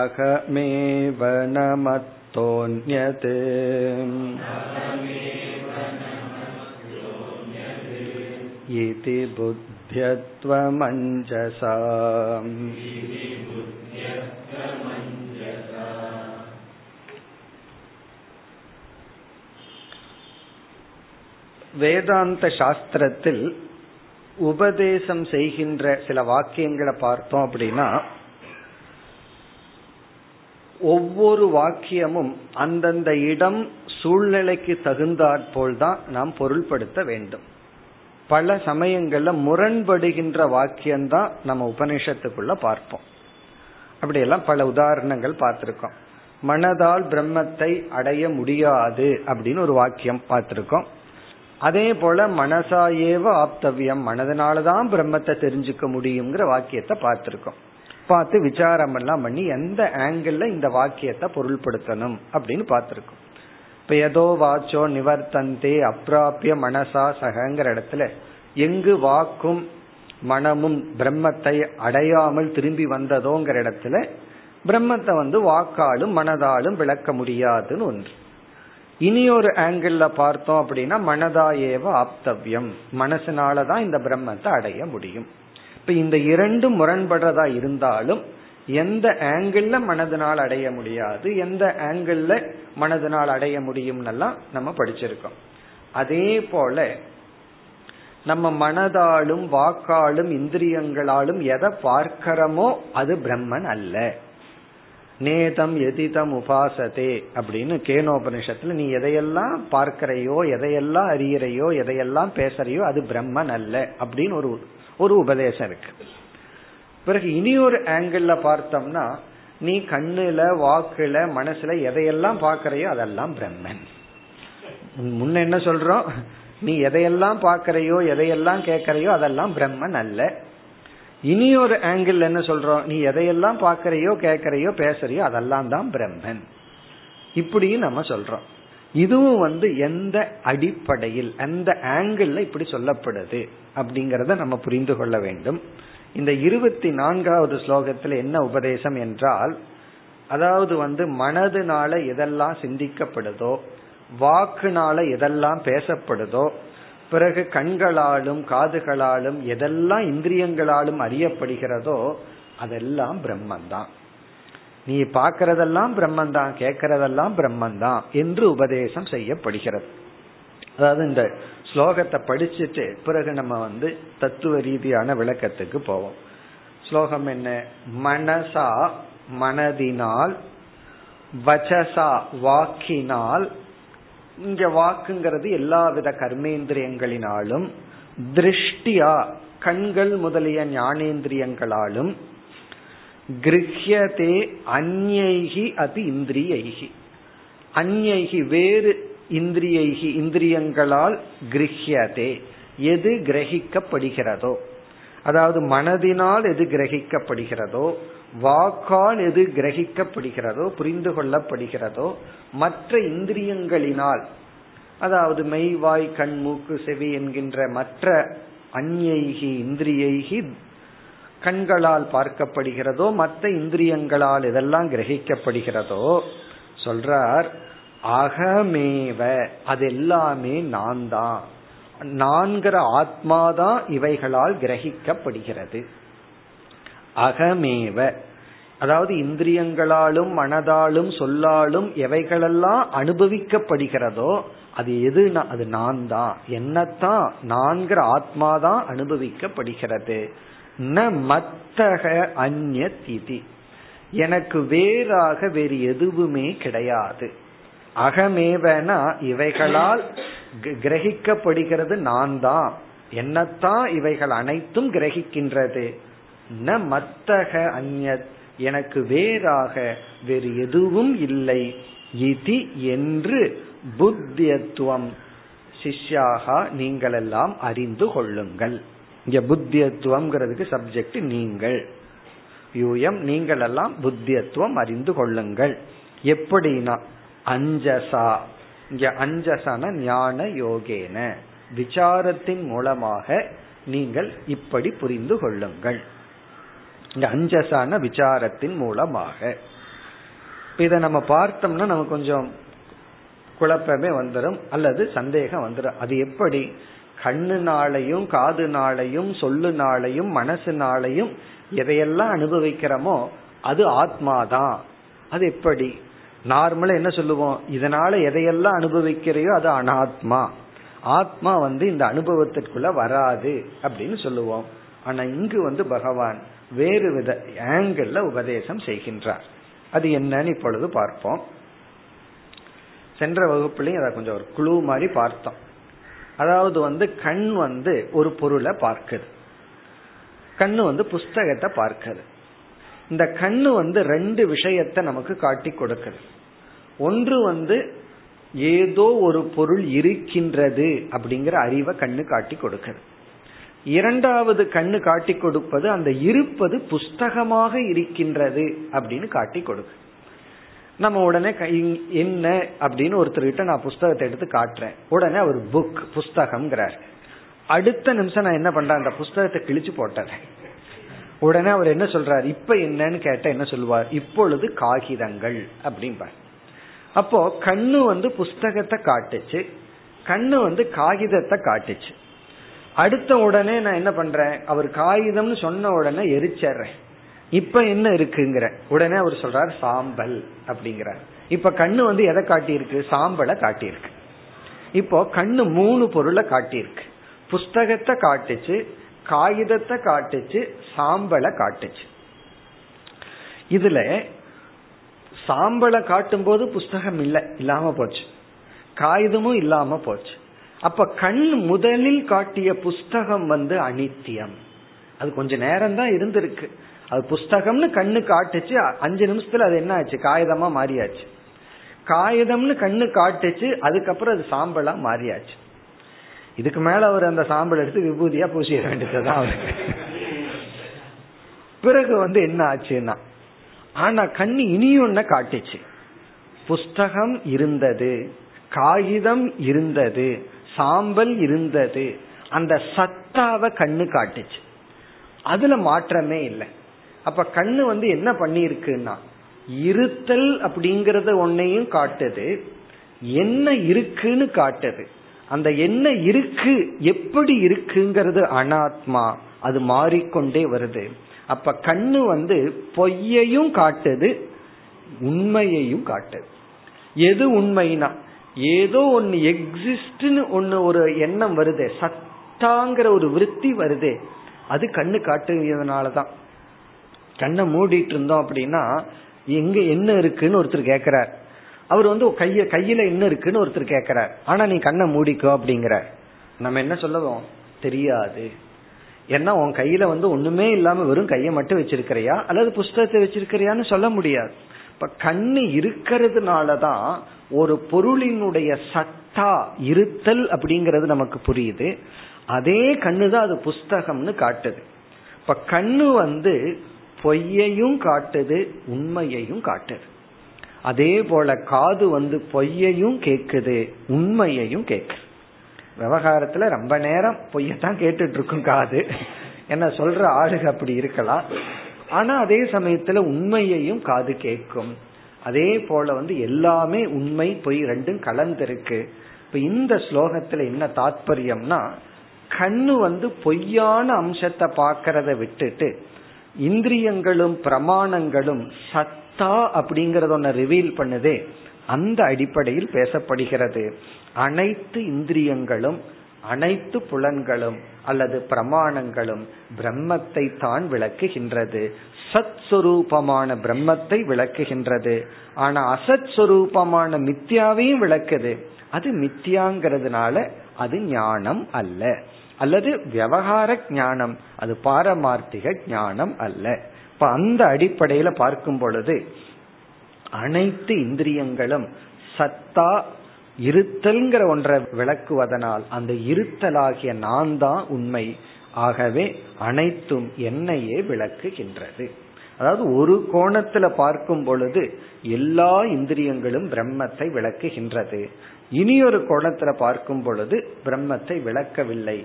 அகமேவ நமத்தோன்யதே இதி புத்யத்வமஞ்சசா. வேதாந்த சாஸ்திரத்தில் உபதேசம் செய்கின்ற சில வாக்கியங்களை பார்த்தோம் அப்படின்னா, ஒவ்வொரு வாக்கியமும் அந்தந்த இடம் சூழ்நிலைக்கு தகுந்தாற்போல் தான் நாம் பொருள்படுத்த வேண்டும். பல சமயங்கள்ல முரண்படுகின்ற வாக்கியம்தான் நம்ம உபநிஷத்துக்குள்ள பார்ப்போம். அப்படியெல்லாம் பல உதாரணங்கள் பார்த்திருக்கோம். மனதால் பிரம்மத்தை அடைய முடியாது அப்படின்னு ஒரு வாக்கியம் பார்த்திருக்கோம். அதே போல மனசா ஏவ ஆப்தவியம், மனதனாலதான் பிரம்மத்தை தெரிஞ்சுக்க முடியுங்கிற வாக்கியத்தை பார்த்திருக்கோம். பார்த்து விசாரம் எல்லாம் பண்ணி எந்த ஆங்கிள் இந்த வாக்கியத்தை பொருள்படுத்தணும் அப்படின்னு பார்த்திருக்கோம். இப்ப ஏதோ வாச்சோ நிவர்த்தந்தே அப்ராபிய மனசா சகங்கிற இடத்துல எங்கு வாக்கும் மனமும் பிரம்மத்தை அடையாமல் திரும்பி வந்ததோங்கிற இடத்துல பிரம்மத்தை வந்து வாக்காலும் மனதாலும் விளக்க முடியாதுன்னு ஒன்று. இனி ஒரு ஆங்கிள் பார்த்தோம் அப்படின்னா, மனதா ஏவ ஆப்தவ்யம், மனசுனாலதான் இந்த பிரம்மத்தை அடைய முடியும். இப்ப இந்த இரண்டு முரண்படுறதா இருந்தாலும் எந்த ஆங்கிள் மனதினால் அடைய முடியாது, எந்த ஆங்கிள் மனதினால் அடைய முடியும் நம்ம படிச்சிருக்கோம். அதே போல நம்ம மனதாலும் வாக்காலும் இந்திரியங்களாலும் எதை பார்க்கிறோமோ அது பிரம்மன் அல்ல. நேதம் எதிதம் உபாசதே அப்படின்னு கேனோபனிஷத்துல நீ எதையெல்லாம் பார்க்கிறையோ, எதையெல்லாம் அறியறையோ, எதையெல்லாம் பேசுறையோ அது பிரம்மன் அல்ல அப்படின்னு ஒரு ஒரு உபதேசம் இருக்கு. பிறகு இனி ஒரு ஆங்கிள் பார்த்தோம்னா, நீ கண்ணுல வாக்குல மனசுல எதையெல்லாம் பார்க்கிறையோ அதெல்லாம் பிரம்மன். முன்ன என்ன சொல்றோம், நீ எதையெல்லாம் பார்க்கிறையோ எதையெல்லாம் கேட்கறையோ அதெல்லாம் பிரம்மன் அல்ல. இனி ஒரு ஆங்கிள் என்ன சொல்றோம், நீ எதையெல்லாம் பார்க்கறையோ கேட்கறையோ பேசுறையோ அதெல்லாம் தான் பிரம்மன். இப்படியும் நம்ம சொல்றோம். இதுவும் வந்து எந்த அடிப்படையில் எந்த ஆங்கிள் இப்படி சொல்லப்படுது அப்படிங்கறத நம்ம புரிந்து கொள்ள வேண்டும். இந்த இருபத்தி நான்காவது ஸ்லோகத்துல என்ன உபதேசம் என்றால், அதாவது வந்து மனதுனால எதெல்லாம் சிந்திக்கப்படுதோ, வாக்குனால எதெல்லாம் பேசப்படுதோ, பிறகு கண்களாலும் காதுகளாலும் எதெல்லாம் இந்திரியங்களாலும் அறியப்படுகிறதோ அதெல்லாம் பிரம்மந்தான். நீ பார்க்கறதெல்லாம் பிரம்மந்தான், கேட்கறதெல்லாம் பிரம்மந்தான் என்று உபதேசம் செய்யப்படுகிறது. அதாவது இந்த ஸ்லோகத்தை படிச்சுட்டு பிறகு நம்ம வந்து தத்துவ ரீதியான விளக்கத்துக்கு போவோம். ஸ்லோகம் என்ன, மனசா மனதினால், வச்சசா வாக்கினால், இங்க வாக்குங்கிறது எல்லா வித கர்மேந்திரியங்களினாலும், திருஷ்டியா கண்கள் முதலிய ஞானேந்திரியங்களாலும், கிருஹ்யதே அந்யைஹி அபி இந்திரியைஹி, அந்யைஹி வேறு இந்திரியைஹி இந்திரியங்களால், கிருஹ்யதே எது கிரகிக்கப்படுகிறதோ, அதாவது மனதினால் எது கிரகிக்கப்படுகிறதோ, வாக்கால் எது கிரகிக்கப்படுகிறதோ, புரிந்து கொள்ளப்படுகிறதோ, மற்ற இந்திரியங்களினால், அதாவது மெய் வாய் கண் மூக்கு செவி என்கின்ற மற்ற அந்யைகி இந்திரியைகி கண்களால் பார்க்கப்படுகிறதோ, மற்ற இந்திரியங்களால் இதெல்லாம் கிரகிக்கப்படுகிறதோ, சொல்றார் அகமேவ, அது எல்லாமே நான் தான், நான்கிற ஆத்மாதான் இவைகளால் கிரகிக்கப்படுகிறது. அகமேவ அதாவது இந்திரியங்களாலும் மனதாலும் சொல்லாலும் எவைகளெல்லாம் அனுபவிக்கப்படுகிறதோ அது எது, அது நான் தான், என்னத்தான் நான்கிற ஆத்மாதான் அனுபவிக்கப்படுகிறது. ந மத்தக அந்நியதி, எனக்கு வேறாக வேறு எதுவுமே கிடையாது. அகமேவனா இவைகளால் கிரகிக்கப்படுகிறது நான் தான், என்னத்தான் இவைகள் அனைத்தும் கிரகிக்கின்றது. ந மத்தக அந்நியத், எனக்கு வேறாக வேறு எதுவும் இல்லை. இதி என்று புத்தியத்துவம் சிஷ்யாகா நீங்கள் எல்லாம் அறிந்து கொள்ளுங்கள். இங்க புத்தியத்துவம் சப்ஜெக்ட் நீங்கள், யூஎம் நீங்கள் எல்லாம் புத்தியத்துவம் அறிந்து கொள்ளுங்கள். எப்படின்னா அஞ்சசா, இங்க அஞ்சசன ஞான யோகேன விசாரத்தின் மூலமாக நீங்கள் இப்படி புரிந்து கொள்ளுங்கள். இந்த அஞ்சசான விசாரத்தின் மூலமாக இதை நம்ம பார்த்தோம்னா நமக்கு கொஞ்சம் குழப்பமே வந்துடும் அல்லது சந்தேகம் வந்துடும். அது எப்படி, கண்ணுனாலையும் காதுனாலையும் சொல்லுனாலையும் மனசுனாலையும் எதையெல்லாம் அனுபவிக்கிறோமோ அது ஆத்மாதான். அது எப்படி, நார்மலா என்ன சொல்லுவோம், இதனால எதையெல்லாம் அனுபவிக்கிறையோ அது அனாத்மா, ஆத்மா வந்து இந்த அனுபவத்திற்குள்ள வராது அப்படின்னு சொல்லுவோம். ஆனா இங்கு வந்து பகவான் வேறு வித ஆங்கிள் உபதேசம் செய்கின்றார். அது என்னன்னு இப்பொழுது பார்ப்போம். சென்ற வகுப்புலையும் அதை கொஞ்சம் ஒரு குழு மாதிரி பார்த்தோம். அதாவது வந்து கண் வந்து ஒரு பொருளை பார்க்குது, கண்ணு வந்து புஸ்தகத்தை பார்க்குது. இந்த கண்ணு வந்து ரெண்டு விஷயத்தை நமக்கு காட்டி கொடுக்குது. ஒன்று வந்து ஏதோ ஒரு பொருள் இருக்கின்றது அப்படிங்கிற அறிவை கண்ணு காட்டி கொடுக்குது. இரண்டாவது கண்ணு காட்டி கொடுப்பது அந்த இருப்பது புஸ்தகமாக இருக்கின்றது அப்படின்னு காட்டி கொடுக்கு. நம்ம உடனே என்ன அப்படின்னு ஒருத்தர்கிட்ட நான் புஸ்தகத்தை எடுத்து காட்டுறேன், உடனே அவர் புக் புஸ்தகம்ங்கிறார். அடுத்த நிமிஷம் நான் என்ன பண்றேன், அந்த புஸ்தகத்தை கிழிச்சு போட்டேன். உடனே அவர் என்ன சொல்றார், இப்ப என்னன்னு கேட்ட என்ன சொல்லுவார், இப்பொழுது காகிதங்கள் அப்படின்பார். அப்போ கண்ணு வந்து புஸ்தகத்தை காட்டுச்சு, கண்ணு வந்து காகிதத்தை காட்டுச்சு. அடுத்த உடனே நான் என்ன பண்றேன், அவர் காகிதம்னு சொன்ன உடனே எரிச்சறேன். இப்ப என்ன இருக்குங்கிற உடனே அவர் சொல்றார் சாம்பல் அப்படிங்கிறார். இப்ப கண்ணு வந்து எதை காட்டியிருக்கு, சாம்பலை காட்டியிருக்கு. இப்போ கண்ணு மூணு பொருளை காட்டியிருக்கு, புஸ்தகத்தை காட்டுச்சு, காகிதத்தை காட்டுச்சு, சாம்பலை காட்டுச்சு. இதுல சாம்பலை காட்டும் போது புஸ்தகம் இல்ல இல்லாம போச்சு, காகிதமும் இல்லாம போச்சு. அப்ப கண் முதலில் காட்டிய புஸ்தகம் வந்து அனித்தியம். அது கொஞ்ச நேரம் தான் இருந்திருக்கு, அது புஸ்தகம்னு கண்ணு காட்டுச்சு, அஞ்சு நிமிஷத்துல அது என்ன ஆச்சு, காகிதமா மாறியாச்சு. காகிதம்னு கண்ணு காட்டுச்சு, அதுக்கப்புறம் அது சாம்பலா மாறியாச்சு. இதுக்கு மேல அவர் அந்த சாம்பல் எடுத்து விபூதியா பூசிய வேண்டியதுதான் அவருக்கு. பிறகு வந்து என்ன ஆச்சுன்னா, ஆனா கண்ணு இனியொன்ன காட்டுச்சு, புஸ்தகம் இருந்தது, காகிதம் இருந்தது, சாம்பல் இருந்தது, அந்த சத்தாவை கண்ணு காட்டுச்சு, அதுல மாற்றமே இல்லை. அப்ப கண்ணு வந்து என்ன பண்ணிருக்குன்னா, இருத்தல் அப்படிங்கறத ஒன்னையும் காட்டுது, என்ன இருக்குன்னு காட்டுது. அந்த என்ன இருக்கு எப்படி இருக்குங்கிறது அனாத்மா, அது மாறிக்கொண்டே வருது. அப்ப கண்ணு வந்து பொய்யையும் காட்டுது உண்மையையும் காட்டுது. எது உண்மைனா, ஏதோ ஒன்னு எக்ஸிஸ்ட்னு ஒன்னு ஒரு எண்ணம் வருது, சத்தாங்கிற ஒரு விருத்தி வருது, அது கண்ணு காட்டுறதுனாலதான். கண்ணை மூடிட்டு இருந்தோம் அப்படின்னா எங்க என்ன இருக்குன்னு ஒருத்தர் கேட்கிறார், அவர் வந்து கைய கையில என்ன இருக்குன்னு ஒருத்தர் கேட்கிறார், ஆனா நீ கண்ணை மூடிக்கோ அப்படிங்கிறார். நம்ம என்ன சொல்லுவோம், தெரியாது. ஏன்னா உன் கையில வந்து ஒண்ணுமே இல்லாம வெறும் கையை மட்டும் வச்சிருக்கிறியா அல்லது புஸ்தகத்தை வச்சிருக்கிறியான்னு சொல்ல முடியாது. இப்ப கண்ணு இருக்கிறதுனாலதான் ஒரு பொருளினுடைய சட்டா இருத்தல் அப்படிங்கறது நமக்கு புரியுது. அதே கண்ணுதான் அது புஸ்தகம்னு காட்டுது. இப்ப கண்ணு வந்து பொய்யையும் காட்டுது உண்மையையும் காட்டுது. அதே போல காது வந்து பொய்யையும் கேக்குது உண்மையையும் கேக்குது. விவகாரத்துல ரொம்ப நேரம் பொய்யத்தான் கேட்டுட்டு இருக்கும் காது, என்ன சொல்ற ஆளுக அப்படி இருக்கலாம். ஆனா அதே சமயத்துல உண்மையையும் காது கேட்கும். அதே போல வந்து எல்லாமே உண்மை பொய் ரெண்டும் கலந்திருக்கு. இப்ப இந்த ஸ்லோகத்துல என்ன தாத்பரியம்னா, கண்ணு வந்து பொய்யான அம்சத்தை பாக்கிறத விட்டுட்டு இந்திரியங்களும் பிரமாணங்களும் சத்தா அப்படிங்கறத ஒன்ன ரிவீல் பண்ணுதே, அந்த அடிப்படையில் பேசப்படுகிறது. அனைத்து இந்திரியங்களும் அனைத்து புலன்களும் அல்லது பிரமாணங்களும் பிரம்மத்தை தான் விளக்குகின்றது, சத் சுரூபமான பிரம்மத்தை விளக்குகின்றது. ஆனா அசத் சுரூபமான மித்யாவையும் விளக்குது. அது மித்யாங்கிறதுனால அது ஞானம் அல்ல, அல்லது விவகார ஞானம், அது பாரமார்த்திக ஞானம் அல்ல. இப்ப அந்த அடிப்படையில பார்க்கும் பொழுது அனைத்து இந்திரியங்களும் சத்தா இருத்தல்ங்கிற ஒன்றை விளக்குவதனால் அந்த இருத்தலாகிய நான் தான் உண்மை. ஆகவே அனைத்தும் என்னையே விளக்குகின்றது. அதாவது ஒரு கோணத்துல பார்க்கும் பொழுது எல்லா இந்திரியங்களும் பிரம்மத்தை விளக்குகின்றது, இனியொரு கோணத்துல பார்க்கும் பொழுது பிரம்மத்தை விளக்கவில்லை.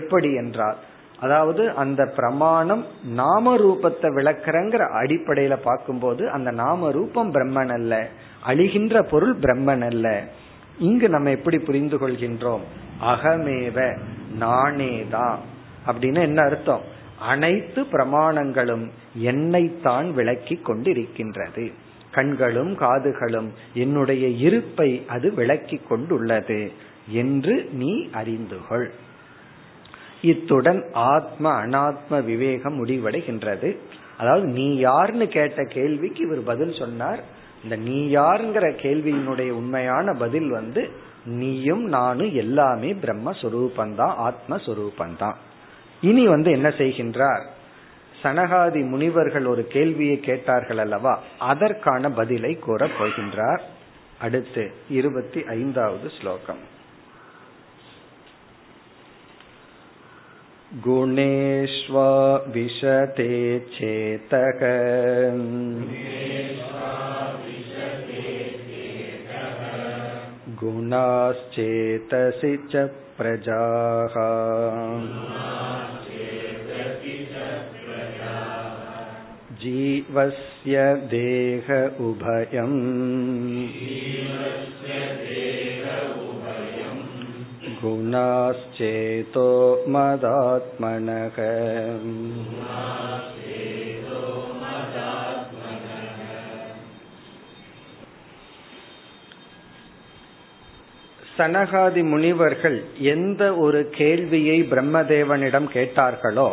எப்படி என்றால், அதாவது அந்த பிரமாணம் நாம ரூபத்தை விளக்குறங்கிற அடிப்படையில பார்க்கும்போது அந்த நாம ரூபம் பிரம்மன் அல்ல, அழிகின்ற பொருள் பிரம்மன் அல்ல. இங்கு நம்ம எப்படி புரிந்து கொள்கின்றோம், அகமேவ நானேதான் அப்படின்னு என்ன அர்த்தம், அனைத்து பிரமாணங்களும் என்னைத்தான் விளக்கி கொண்டு இருக்கின்றது. கண்களும் காதுகளும் என்னுடைய இருப்பை அது விளக்கி கொண்டுள்ளது என்று நீ அறிந்துகொள். இத்துடன் ஆத்ம அனாத்ம விவேகம் முடிவடைகின்றது. அதாவது நீ யாருன்னு கேட்ட கேள்விக்கு இவர் பதில் சொன்னார். இந்த நீ யாருங்கிற கேள்வியினுடைய உண்மையான பதில் வந்து நீயும் நானும் எல்லாமே பிரம்மஸ்வரூபந்தான், ஆத்மஸ்வரூபந்தான். இனி வந்து என்ன செய்கின்றார், சனகாதி முனிவர்கள் ஒரு கேள்வியை கேட்டார்கள் அல்லவா, அதற்கான பதிலை கூறப் போகின்றார். அடுத்து இருபத்தி ஐந்தாவது ஸ்லோகம். குணேஷ்வா விஷதே சேதக குணாச்சேதசி ச பிரஜாஹ ஜீவஸ்ய தேஹ உபயம் குணாச்சேதோ மதாத்மனக. சனகாதி முனிவர்கள் எந்த ஒரு கேள்வியை பிரம்மதேவனிடம் கேட்டார்களோ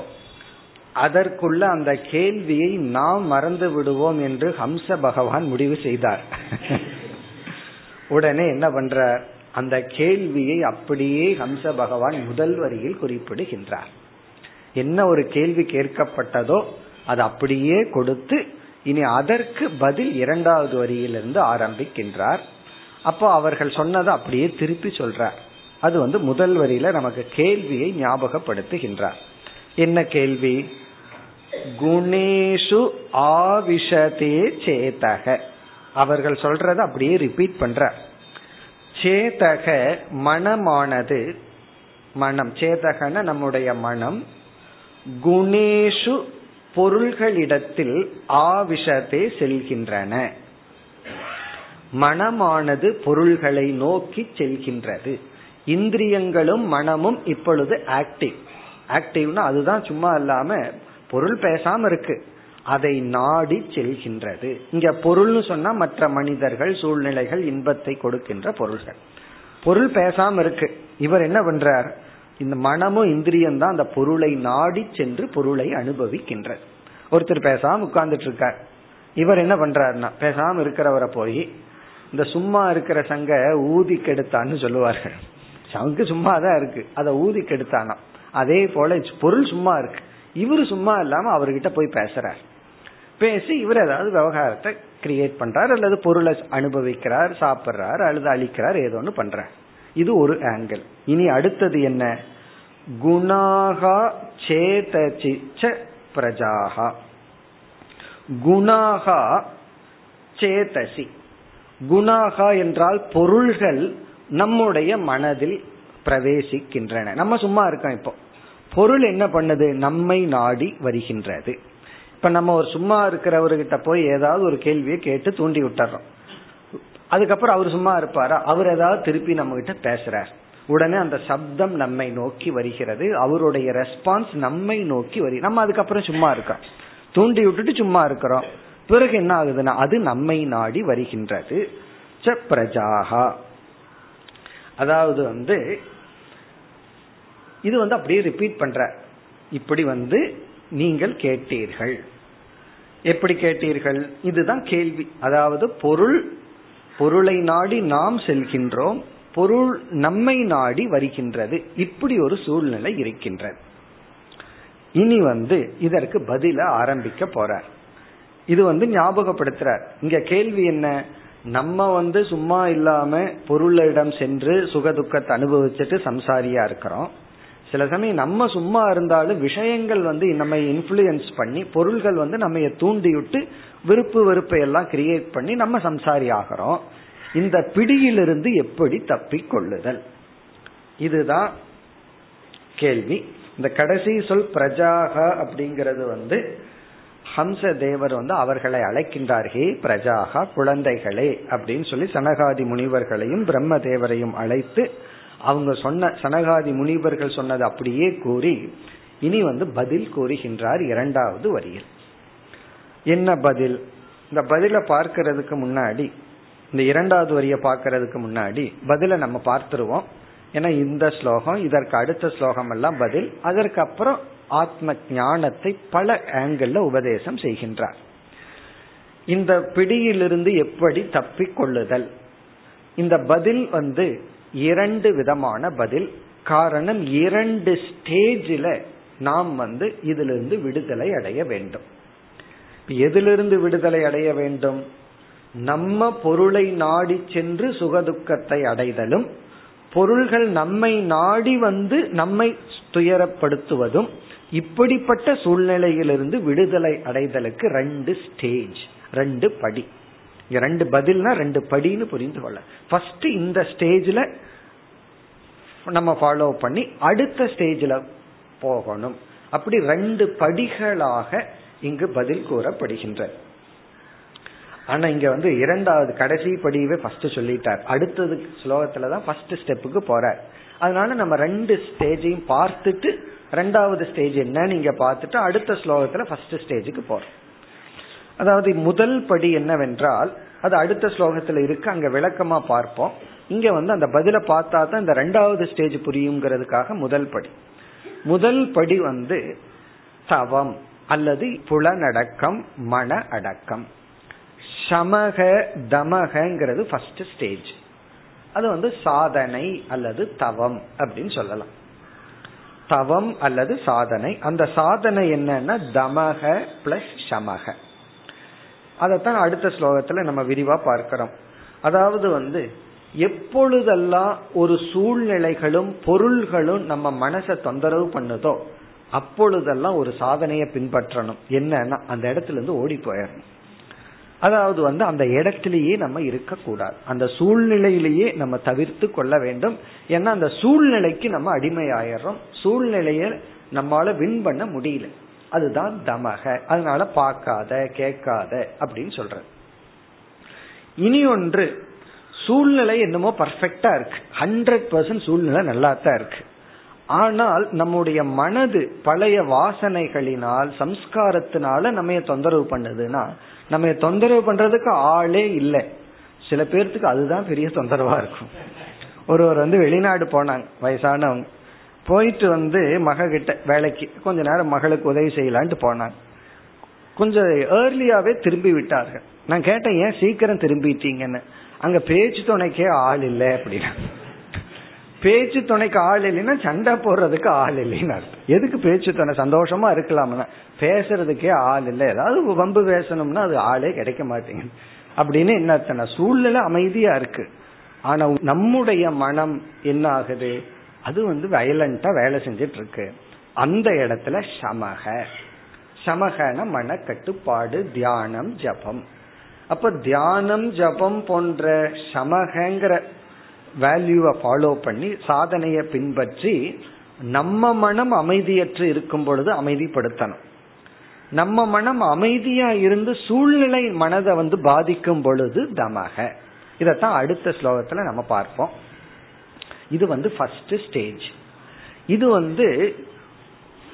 அதற்குள்ள அந்த கேள்வியை நாம் மறந்து விடுவோம் என்று ஹம்ச பகவான் முடிவு செய்தார். உடனே என்ன பண்றார், அந்த கேள்வியை அப்படியே ஹம்ச பகவான் முதல் வரியில் குறிப்பிடுகின்றார். என்ன ஒரு கேள்வி கேட்கப்பட்டதோ அது அப்படியே கொடுத்து இனி அதற்கு பதில் இரண்டாவது வரியிலிருந்து ஆரம்பிக்கின்றார். அப்போ அவர்கள் சொன்னதை அப்படியே திருப்பி சொல்றார். அது வந்து முதல் வரியில நமக்கு கேள்வியை ஞாபகப்படுத்துகின்றார். என்ன கேள்வி, குணேஷு ஆவிஷதே சேதக. அவர்கள் சொல்றத அப்படியே ரிப்பீட் பண்றார். சேதக மனமானது, மனம் சேதகன நம்முடைய மனம், குணேஷு பொருள்களிடத்தில் ஆவிஷதே செல்கின்றன. மனமானது பொருள்களை நோக்கி செல்கின்றது. இந்திரியங்களும் மனமும் இப்பொழுது ஆக்டிவ். ஆக்டிவ்னா அதுதான் சும்மா இல்லாம பொருள் பேசாம இருக்கு, அதை நாடி செல்கின்றது. இங்க பொருள்னு சொன்னா மற்ற மனிதர்கள், சூழ்நிலைகள், இன்பத்தை கொடுக்கின்ற பொருள்கள். பொருள் பேசாம இருக்கு, இவர் என்ன பண்றார், இந்த மனமும் இந்திரியம்தான் அந்த பொருளை நாடி சென்று பொருளை அனுபவிக்கின்றது. ஒருத்தர் பேசாம உட்கார்ந்துட்டு இருக்கார், இவர் என்ன பண்றாருன்னா பேசாம இருக்கிறவரை போய் இந்த சும்மா இருக்கிற சங்க ஊதி கெடுத்தான்னு சொல்லுவார்கள். சங்கு சும்மா தான் இருக்கு, அதை ஊதி கெடுத்தானா அதே போல பொருள் சும்மா இருக்கு, இவரு சும்மா இல்லாம அவர்கிட்ட போய் பேசுறார். பேசி இவர் ஏதாவது விவகாரத்தை கிரியேட் பண்றார், அல்லது பொருளை அனுபவிக்கிறார், சாப்பிட்றார், அல்லது அழிக்கிறார், ஏதோ ஒன்று பண்றார். இது ஒரு ஆங்கிள். இனி அடுத்தது என்ன? குணாகா சேதசிச்ச பிரஜாகா. குணாகா சேதசி, குணாகா என்றால் பொருள்கள் நம்முடைய மனதில் பிரவேசிக்கின்றன. நம்ம சும்மா இருக்கோம், இப்போ பொருள் என்ன பண்ணுது? நம்மை நாடி வருகின்றது. இப்ப நம்ம ஒரு சும்மா இருக்கிறவர்கிட்ட போய் ஏதாவது ஒரு கேள்வியை கேட்டு தூண்டி விட்டுறோம். அதுக்கப்புறம் அவர் சும்மா இருப்பாரா? அவர் ஏதாவது திருப்பி நம்ம கிட்ட பேசுறார். உடனே அந்த சப்தம் நம்மை நோக்கி வருகிறது, அவருடைய ரெஸ்பான்ஸ் நம்மை நோக்கி வரி. நம்ம அதுக்கப்புறம் சும்மா இருக்கோம், தூண்டி விட்டுட்டு சும்மா இருக்கிறோம். பிறகு என்ன ஆகுதுன்னா அது நம்மை நாடி வருகின்றது. ச பிரஜாஹா, அதாவது வந்து இது வந்து அப்படியே ரிப்பீட் பண்ற. இப்படி வந்து நீங்கள் கேட்டீர்கள். எப்படி கேட்டீர்கள்? இதுதான் கேள்வி. அதாவது பொருள், பொருளை நாடி நாம் செல்கின்றோம், பொருள் நம்மை நாடி வருகின்றது. இப்படி ஒரு சூழ்நிலை இருக்கின்றது. இனி வந்து இதற்கு பதில ஆரம்பிக்க போறார். இது வந்து ஞாபகப்படுத்துறார். இங்க கேள்வி என்ன? நம்ம வந்து சும்மா இல்லாம பொருளிடம் சென்று சுகதுக்கத்தை அனுபவிச்சுட்டு சம்சாரியா இருக்கிறோம். சில சமயம் நம்ம சும்மா இருந்தாலும் விஷயங்கள் வந்து நம்ம இன்ஃப்ளூயன்ஸ் பண்ணி, பொருள்கள் வந்து நம்ம தூண்டி விட்டு விருப்பு வெறுப்பை எல்லாம் கிரியேட் பண்ணி நம்ம சம்சாரி ஆகிறோம். இந்த பிடியிலிருந்து எப்படி தப்பிக்கொள்ளுதல், இதுதான் கேள்வி. இந்த கடைசி சொல் பிரஜாகா அப்படிங்கிறது வந்து ஹம்ச தேவர் வந்து அவர்களை அழைக்கின்றார்களே பிரஜாகா, குழந்தைகளே அப்படின்னு சொல்லி சனகாதி முனிவர்களையும் பிரம்ம தேவரையும் அழைத்து அவங்க சொன்ன, சனகாதி முனிவர்கள் சொன்னது அப்படியே கூறி இனி வந்து பதில் கூறுகின்றார் இரண்டாவது வரியில். என்ன பதில்? இந்த பதில பார்க்கிறதுக்கு முன்னாடி, இந்த இரண்டாவது வரியை பார்க்கறதுக்கு முன்னாடி பதில நம்ம பார்த்துருவோம். ஏன்னா இந்த ஸ்லோகம், இதற்கு அடுத்த ஸ்லோகம் எல்லாம் பதில். அதற்கப்புறம் ஆத்ம ஞானத்தை பல ஆங்கிள் உபதேசம் செய்கின்றார். இந்த பிடியிலிருந்து எப்படி தப்பிக்கொள்ளுதல். இந்த பதில் வந்து இரண்டு விதமான பதில். காரணம், இரண்டு ஸ்டேஜில் நாம் வந்து இதிலிருந்து விடுதலை அடைய வேண்டும். எதிலிருந்து விடுதலை அடைய வேண்டும்? நம்ம பொருளை நாடி சென்று சுகதுக்கத்தை அடைதலும், பொருள்கள் நம்மை நாடி வந்து நம்மை துயரப்படுத்துவதும், இப்படிப்பட்ட சூழ்நிலையிலிருந்து விடுதலை அடைதலுக்கு ரெண்டு ஸ்டேஜ், ரெண்டு படி. ரெண்டு பதில்னா ரெண்டு படின்னு புரிந்து கொள்ள. ஃபர்ஸ்ட் இந்த ஸ்டேஜ்ல நம்ம ஃபாலோ பண்ணி அடுத்த ஸ்டேஜ்ல போகணும். அப்படி ரெண்டு படிகளாக இங்கு பதில் கூறப்படுகின்றது. ஆனா இங்க வந்து இரண்டாவது கடைசி படியவே ஃபர்ஸ்ட் சொல்லிட்டார். அடுத்தது ஸ்லோகத்துலதான் ஃபர்ஸ்ட் ஸ்டெப்புக்கு போறார். அதனால நம்ம ரெண்டு ஸ்டேஜையும் பார்த்துட்டு, ரெண்டாவது ஸ்டேஜ் என்னன்னு இங்க பார்த்துட்டு அடுத்த ஸ்லோகத்துல ஃபர்ஸ்ட் ஸ்டேஜுக்கு போறோம். அதாவது முதல் படி என்னவென்றால், அது அடுத்த ஸ்லோகத்துல இருக்கு, அங்க விளக்கமா பார்ப்போம். இங்க வந்து அந்த பதில பார்த்தா தான் இந்த ரெண்டாவது ஸ்டேஜ் புரியுங்கிறதுக்காக முதல் படி. முதல் படி வந்து தவம் அல்லது புலனடக்கம், மன அடக்கம். சமக தமகங்கிறது ஃபர்ஸ்ட் ஸ்டேஜ். அது வந்து சாதனை அல்லது தவம் அப்படின்னு சொல்லலாம். தவம் அல்லது சாதனை. அந்த சாதனை என்னன்னா தமக பிளஸ் சமக. அதைத்தான் அடுத்த ஸ்லோகத்துல நம்ம விரிவா பார்க்கிறோம். அதாவது வந்து எப்பொழுதெல்லாம் ஒரு சூழ்நிலைகளும் பொருள்களும் நம்ம மனசை தொந்தரவு பண்ணுதோ அப்பொழுதெல்லாம் ஒரு சாதனையை பின்பற்றணும். என்னன்னா அந்த இடத்துல இருந்து ஓடி போயிடணும். அதாவது வந்து அந்த இடத்திலேயே நம்ம இருக்க கூடாது, அந்த சூழ்நிலையிலேயே நம்ம தவிர்த்து கொள்ள வேண்டும். ஏன்னா அந்த சூழ்நிலைக்கு நம்ம அடிமையாயிடுறோம், சூழ்நிலையை நம்மளால வின் பண்ண முடியல. அதுதான் தமக. அதனால பார்க்காத, கேட்காத அப்படின்னு சொல்ற. இனி ஒன்று, சூழ்நிலை என்னமோ பர்ஃபெக்டா இருக்கு, ஹண்ட்ரட் பர்சன்ட் சூழ்நிலை நல்லா தான் இருக்கு. ஆனால் நம்முடைய மனது பழைய வாசனைகளினால், சம்ஸ்காரத்தினால நம்ம தொந்தரவு பண்ணுதுன்னா, நம்ம தொந்தரவு பண்றதுக்கு ஆளே இல்லை. சில பேர்த்துக்கு அதுதான் பெரிய தொந்தரவா இருக்கும். ஒருவர் வந்து வெளிநாடு போனாங்க, வயசானவங்க. போயிட்டு வந்து மகிட்ட வேலைக்கு கொஞ்ச நேரம் மகளுக்கு உதவி செய்யலான்ட்டு போனாங்க. கொஞ்சம் ஏர்லியாவே திரும்பி விட்டார்கள். நான் கேட்டேன், ஏன் சீக்கிரம் திரும்பிட்டீங்கன்னு. அங்க பேச்சு துணைக்கே ஆள் இல்லை அப்படின்னா. பேச்சு துணைக்கு ஆள் இல்லைன்னா சண்டை போடுறதுக்கு ஆள் இல்லைன்னு அர்த்தம். எதுக்கு பேச்சு துணை? சந்தோஷமா இருக்கலாம்னா பேசுறதுக்கே ஆள் இல்லை. ஏதாவது வம்பு பேசணும்னா அது ஆளே கிடைக்க மாட்டேங்குது. அப்படின்னு என்ன அர்த்தம்னா சூழ்நிலை அமைதியா இருக்கு, ஆனா நம்முடைய மனம் என்ன ஆகுது, அது வந்து வயலண்டா வேலை செஞ்சிட்டு இருக்கு. அந்த இடத்துல சமக சமகன மன கட்டுப்பாடு, தியானம், ஜபம். அப்ப தியானம் ஜபம் போன்ற சமகங்கிற வேல்யூவை ஃபாலோ பண்ணி சாதனையை பின்பற்றி நம்ம மனம் அமைதியற்று இருக்கும் பொழுது அமைதிப்படுத்தணும். நம்ம மனம் அமைதியா இருந்து சூழ்நிலை மனதை வந்து பாதிக்கும் பொழுது தமக. இதத்தான் அடுத்த ஸ்லோகத்துல நம்ம பார்ப்போம். இது வந்து ஃபர்ஸ்ட் ஸ்டேஜ். இது வந்து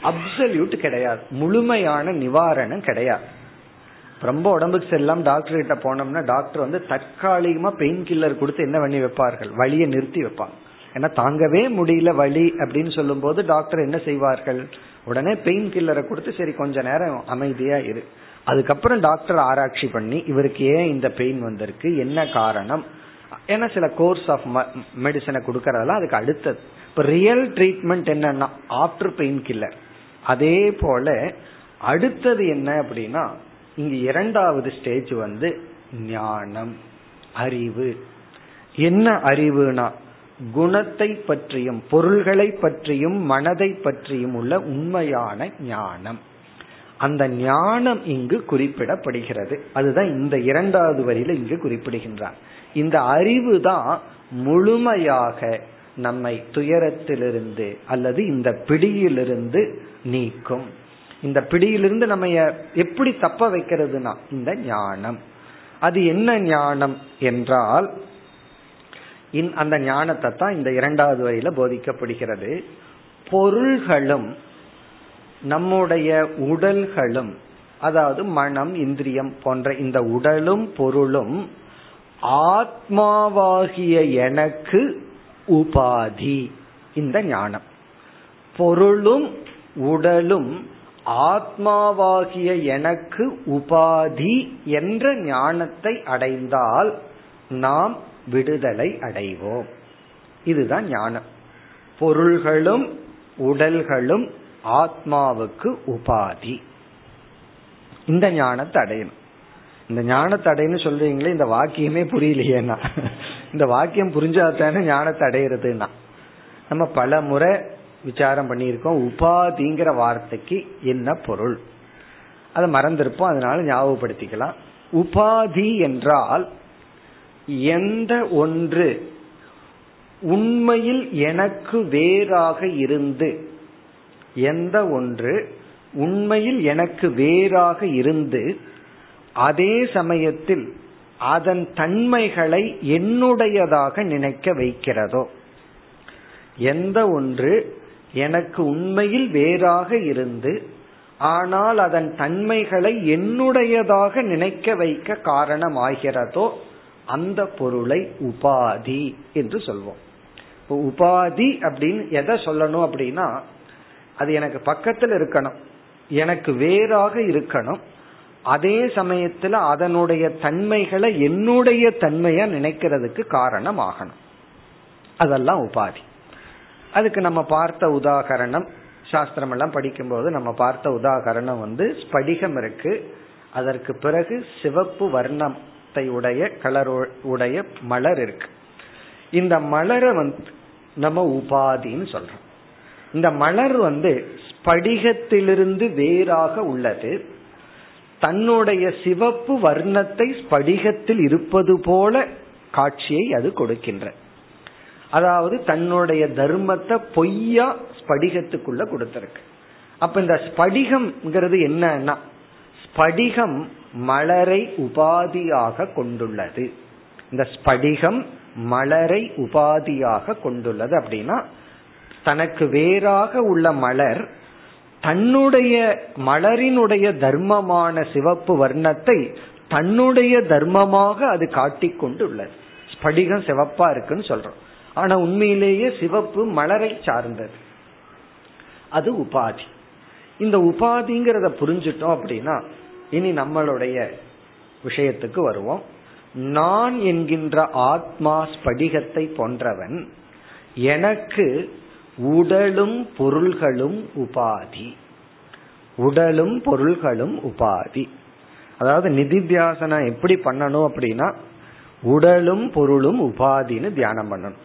அப்சல்யூட் கிடையாது, முழுமையான நிவாரணம் கிடையாது. ரொம்ப உடம்புக்கு செல்லாம் டாக்டர் கிட்ட போனோம்னா டாக்டர் வந்து தற்காலிகமா பெயின் கில்லர் கொடுத்து என்ன பண்ணி வைப்பார்கள், வலியை நிறுத்தி வைப்பாங்க. ஏன்னா தாங்கவே முடியல வலி அப்படின்னு சொல்லும் போது டாக்டர் என்ன செய்வார்கள், உடனே பெயின் கில்லரை கொடுத்து சரி கொஞ்ச நேரம் அமைதியா இரு. அதுக்கப்புறம் டாக்டர் ஆராய்ச்சி பண்ணி இவருக்கு ஏன் இந்த பெயின் வந்திருக்கு, என்ன காரணம், ஏன்னா சில கோர்ஸ் ஆஃப் மெடிசனை கொடுக்கறதெல்லாம் அதுக்கு அடுத்தது. இப்போ ரியல் ட்ரீட்மெண்ட் என்னன்னா ஆஃப்டர் பெயின் கில்லர். அதே போல அடுத்தது என்ன அப்படின்னா இங்க இரண்டாவது ஸ்டேஜ் வந்து ஞானம், அறிவு. என்ன அறிவுனா குணத்தை பற்றியும் பொருள்களை பற்றியும் மனதை பற்றியும் உள்ள உண்மையான ஞானம். அந்த ஞானம் இங்கு குறிப்பிடப்படுகிறது. அதுதான் இந்த இரண்டாவது வரியில இங்கு குறிப்பிடுகின்றார். இந்த அறிவு தான் முழுமையாக நம்மை துயரத்திலிருந்து அல்லது இந்த பிடியிலிருந்து நீக்கும். இந்த பிடியிலிருந்து நம்ம எப்படி தப்ப வைக்கிறதுனா இந்த ஞானம். அது என்ன ஞானம் என்றால் அந்த ஞானத்தை தான் இந்த இரண்டாவது வரையில போதிக்கப்படுகிறது. பொருள்களும் நம்முடைய உடல்களும், அதாவது மனம் இந்திரியம் போன்ற இந்த உடலும் பொருளும் ஆத்மாவாகிய எனக்கு உபாதி. இந்த ஞானம் பொருளும் உடலும் ஆத்மாவாகிய எனக்கு உபாதி என்ற ஞானத்தை அடைந்தால் நாம் விடுதலை அடைவோம். இதுதான் ஞானம். பொருள்களும் உடல்களும் ஆத்மாவுக்கு உபாதி. இந்த ஞானத்தை அடையணும். இந்த ஞானத்தை அடையணும் சொல்றீங்களே, இந்த வாக்கியமே புரியலையேனா? இந்த வாக்கியம் புரிஞ்சாதானே ஞானத்தை அடையிறதுனா. நம்ம பல முறை விசாரம் பண்ணியிருக்கோம் உபாதிங்கிற வார்த்தைக்கு என்ன பொருள், அதை மறந்திருப்போம், அதனால ஞாபகப்படுத்திக்கலாம். உபாதி என்றால் எந்த ஒன்று உண்மையில் எனக்கு வேறாக இருந்து, எந்த ஒன்று உண்மையில் எனக்கு வேறாக இருந்து அதே சமயத்தில் அதன் தன்மைகளை என்னுடையதாக நினைக்க வைக்கிறதோ, எந்த ஒன்று எனக்கு உண்மையில் வேறாக இருந்து ஆனால் அதன் தன்மைகளை என்னுடையதாக நினைக்க வைக்க காரணமாகிறதோ அந்த பொருளை உபாதி என்று சொல்வோம். உபாதி அப்படின்னு எதை சொல்லணும் அப்படின்னா அது எனக்கு பக்கத்தில் இருக்கணும், எனக்கு வேறாக இருக்கணும், அதே சமயத்தில் அதனுடைய தன்மைகளை என்னுடைய தன்மையா நினைக்கிறதுக்கு காரணம் ஆகணும். அதெல்லாம் உபாதி. அதுக்கு நம்ம பார்த்த உதாகரணம், சாஸ்திரம் எல்லாம் படிக்கும்போது நம்ம பார்த்த உதாகரணம் வந்து ஸ்படிகம் இருக்கு, அதற்கு பிறகு சிவப்பு வர்ணத்தை உடைய கலர் உடைய மலர் இருக்கு. இந்த மலரை வந்து நம்ம உபாதின்னு சொல்றோம். இந்த மலர் வந்து ஸ்படிகத்திலிருந்து வேறாக உள்ளது, தன்னுடைய சிவப்பு வர்ணத்தை ஸ்படிகத்தில் இருப்பது போல காட்சியை அது கொடுக்கின்ற, அதாவது தன்னுடைய தர்மத்தை பொய்யா ஸ்படிகத்துக்குள்ள கொடுத்திருக்கு. அப்ப இந்த ஸ்படிகம்ங்கிறது என்னன்னா ஸ்படிகம் மலரை உபாதியாக கொண்டுள்ளது. இந்த ஸ்படிகம் மலரை உபாதியாக கொண்டுள்ளது அப்படின்னா தனக்கு வேறாக உள்ள மலர் தன்னுடைய மலரினுடைய தர்மமான சிவப்பு வர்ணத்தை தன்னுடைய தர்மமாக அது காட்டிக் கொண்டு உள்ளது. ஸ்படிகம் சிவப்பா இருக்குன்னு சொல்றோம், ஆனா உண்மையிலேயே சிவப்பு மலரை சார்ந்தது. அது உபாதி. இந்த உபாதிங்கிறத புரிஞ்சிட்டோம் அப்படின்னா இனி நம்மளுடைய விஷயத்துக்கு வருவோம். நான் என்கின்ற ஆத்மா ஸ்படிகத்தை போன்றவன், எனக்கு உடலும் பொருள்களும் உபாதி, உடலும் பொருள்களும் உபாதி. அதாவது நிதித்தியாசனம் எப்படி பண்ணணும் அப்படின்னா உடலும் பொருளும் உபாதின்னு தியானம் பண்ணணும்,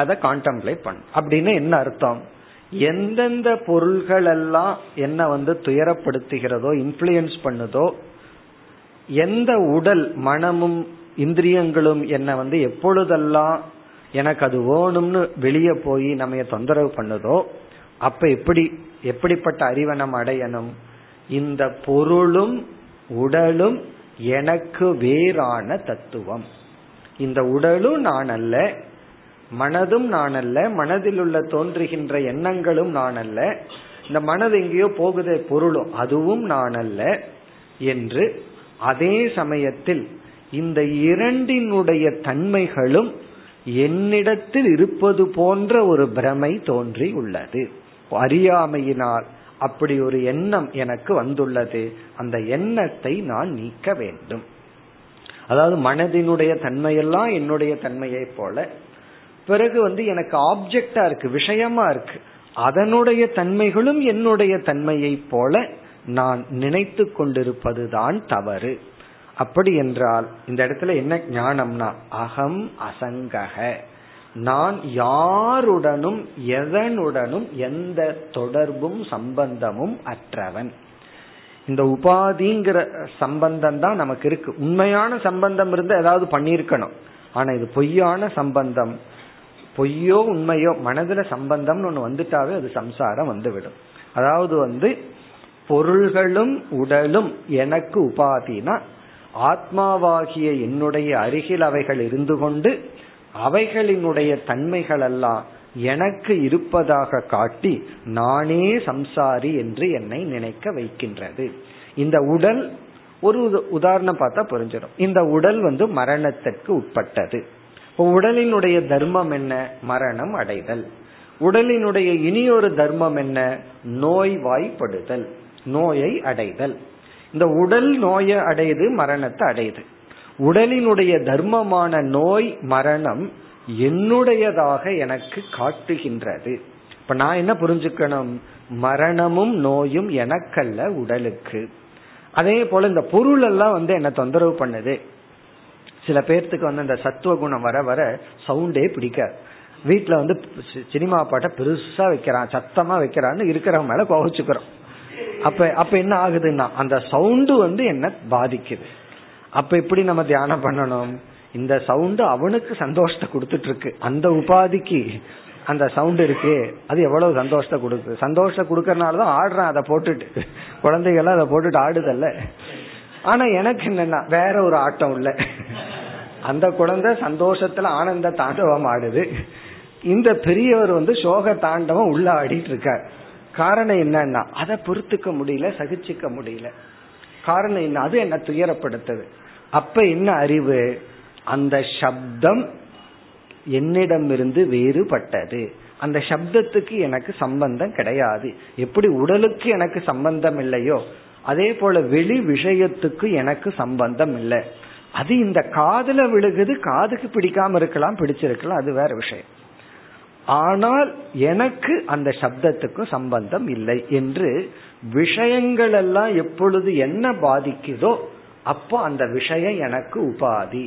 அதை கான்டெம்ப்ளேட் பண்ணணும். அப்படின்னு என்ன அர்த்தம்? எந்தெந்த பொருள்கள் எல்லாம் என்ன வந்து துயரப்படுத்துகிறதோ இன்ஃப்ளூயன்ஸ் பண்ணுதோ, எந்த உடல் மனமும் இந்திரியங்களும் என்ன வந்து எப்பொழுதெல்லாம் எனக்கு அது வேணும்னு வெளியே போய் நம்ம தொந்தரவு பண்ணுதோ, அப்ப எப்படி எப்படிப்பட்ட அறிவை நம்ம அடையணும்? இந்த பொருளும் உடலும் எனக்கு வேறான தத்துவம், இந்த உடலும் நான் அல்ல, மனதும் நான் அல்ல, மனதில் உள்ள தோன்றுகின்ற எண்ணங்களும் நான் அல்ல, இந்த மனது எங்கேயோ போகுதே பொருளும் அதுவும் நான் அல்ல என்று, அதே சமயத்தில் இந்த இரண்டினுடைய தன்மைகளும் என்னிடத்தில் இருப்பது போன்ற ஒரு பிரமை தோன்றி உள்ளது. அறியாமையினால் அப்படி ஒரு எண்ணம் எனக்கு வந்துள்ளது, அந்த எண்ணத்தை நான் நீக்க வேண்டும். அதாவது மனதினுடைய தன்மையெல்லாம் என்னுடைய தன்மையை போல, பிறகு வந்து எனக்கு ஆப்ஜெக்டா இருக்கு, விஷயமா இருக்கு, அதனுடைய தன்மைகளும் என்னுடைய தன்மையை போல நான் நினைத்து கொண்டிருப்பதுதான் தவறு. அப்படி என்றால் இந்த இடத்துல என்ன ஞானம்னா அகம் அசங்கக, நான் யாருடனும் எதனுடனும் எந்த தொடர்பும் சம்பந்தமும் அற்றவன். இந்த உபாதிங்கிற சம்பந்தம் தான் நமக்கு இருக்கு. உண்மையான சம்பந்தம் இருந்தா ஏதாவது பண்ணியிருக்கணும், ஆனா இது பொய்யான சம்பந்தம். பொய்யோ உண்மையோ மனதுல சம்பந்தம்னு ஒண்ணு வந்துட்டாவே அது சம்சாரம் வந்துவிடும். அதாவது வந்து பொருள்களும் உடலும் எனக்கு உபாதினா, ஆத்மாவாகிய என்னுடைய அருகில் அவைகள் இருந்து கொண்டு அவைகளினுடைய தன்மைகள் எல்லாம் எனக்கு இருப்பதாக காட்டி நானே சம்சாரி என்று என்னை நினைக்க வைக்கின்றது. இந்த உடல் ஒரு உதாரணம் பார்த்தா புரிஞ்சிடும். இந்த உடல் வந்து மரணத்திற்கு உட்பட்டது. உடலினுடைய தர்மம் என்ன? மரணம் அடைதல். உடலினுடைய இனியொரு தர்மம் என்ன? நோய்வாய்ப்படுதல், நோயை அடைதல். இந்த உடல் நோயை அடையுது, மரணத்தை அடையுது. உடலினுடைய தர்மமான நோய் மரணம் என்னுடையதாக எனக்கு காட்டுகின்றது. இப்ப நான் என்ன புரிஞ்சுக்கணும்? மரணமும் நோயும் எனக்கல்ல, உடலுக்கு. அதே போல இந்த பொருள் எல்லாம் வந்து என்ன தொந்தரவு பண்ணுது. சில பேர்த்துக்கு வந்து அந்த சத்துவ குணம் வர வர சவுண்டே பிடிக்காது. வீட்டுல வந்து சினிமா பாட்டை பெருசா வைக்கிறான், சத்தமா வைக்கிறான்னு இருக்கிறவங்க மேல கோவிச்சுக்கிறோம். அப்ப அப்ப என்ன ஆகுதுன்னா அந்த சவுண்டு வந்து என்ன பாதிக்குது. அப்ப எப்படி நம்ம தியானம் பண்ணணும்? இந்த சவுண்டு அவனுக்கு சந்தோஷத்தை கொடுத்துட்டு இருக்கு, அந்த உபாதிக்கு அந்த சவுண்டு இருக்கு, அது எவ்வளவு சந்தோஷத்தை கொடுக்குது. சந்தோஷத்தை கொடுக்கறனாலதான் ஆடுறான், அதை போட்டுட்டு குழந்தைகள்லாம் அதை போட்டுட்டு ஆடுதல்ல. ஆனா எனக்கு என்னன்னா வேற ஒரு ஆட்டம் இல்ல, அந்த குழந்தை சந்தோஷத்துல ஆனந்த தாண்டவம் ஆடுது, இந்த பெரியவர் வந்து சோக தாண்டவம் உள்ள ஆடிட்டு இருக்கார். காரணம் என்னன்னா அதை பொறுத்துக்க முடியல, சகிச்சுக்க முடியல. காரணம் என்ன? அது என்ன துயரப்படுத்தது. அப்ப என்ன அறிவு? அந்த சப்தம் என்னிடமிருந்து வேறுபட்டது, அந்த சப்தத்துக்கு எனக்கு சம்பந்தம் கிடையாது. எப்படி உடலுக்கு எனக்கு சம்பந்தம் இல்லையோ அதே போல வெளி விஷயத்துக்கு எனக்கு சம்பந்தம் இல்லை. அது இந்த காதுல விழுகுது, காதுக்கு பிடிக்காம இருக்கலாம், பிடிச்சிருக்கலாம், அது வேற விஷயம். ஆனால் எனக்கு அந்த சப்தத்துக்கும் சம்பந்தம் இல்லை என்று விஷயங்கள் எல்லாம் எப்பொழுது என்ன பாதிக்குதோ அப்போ அந்த விஷயம் எனக்கு உபாதி,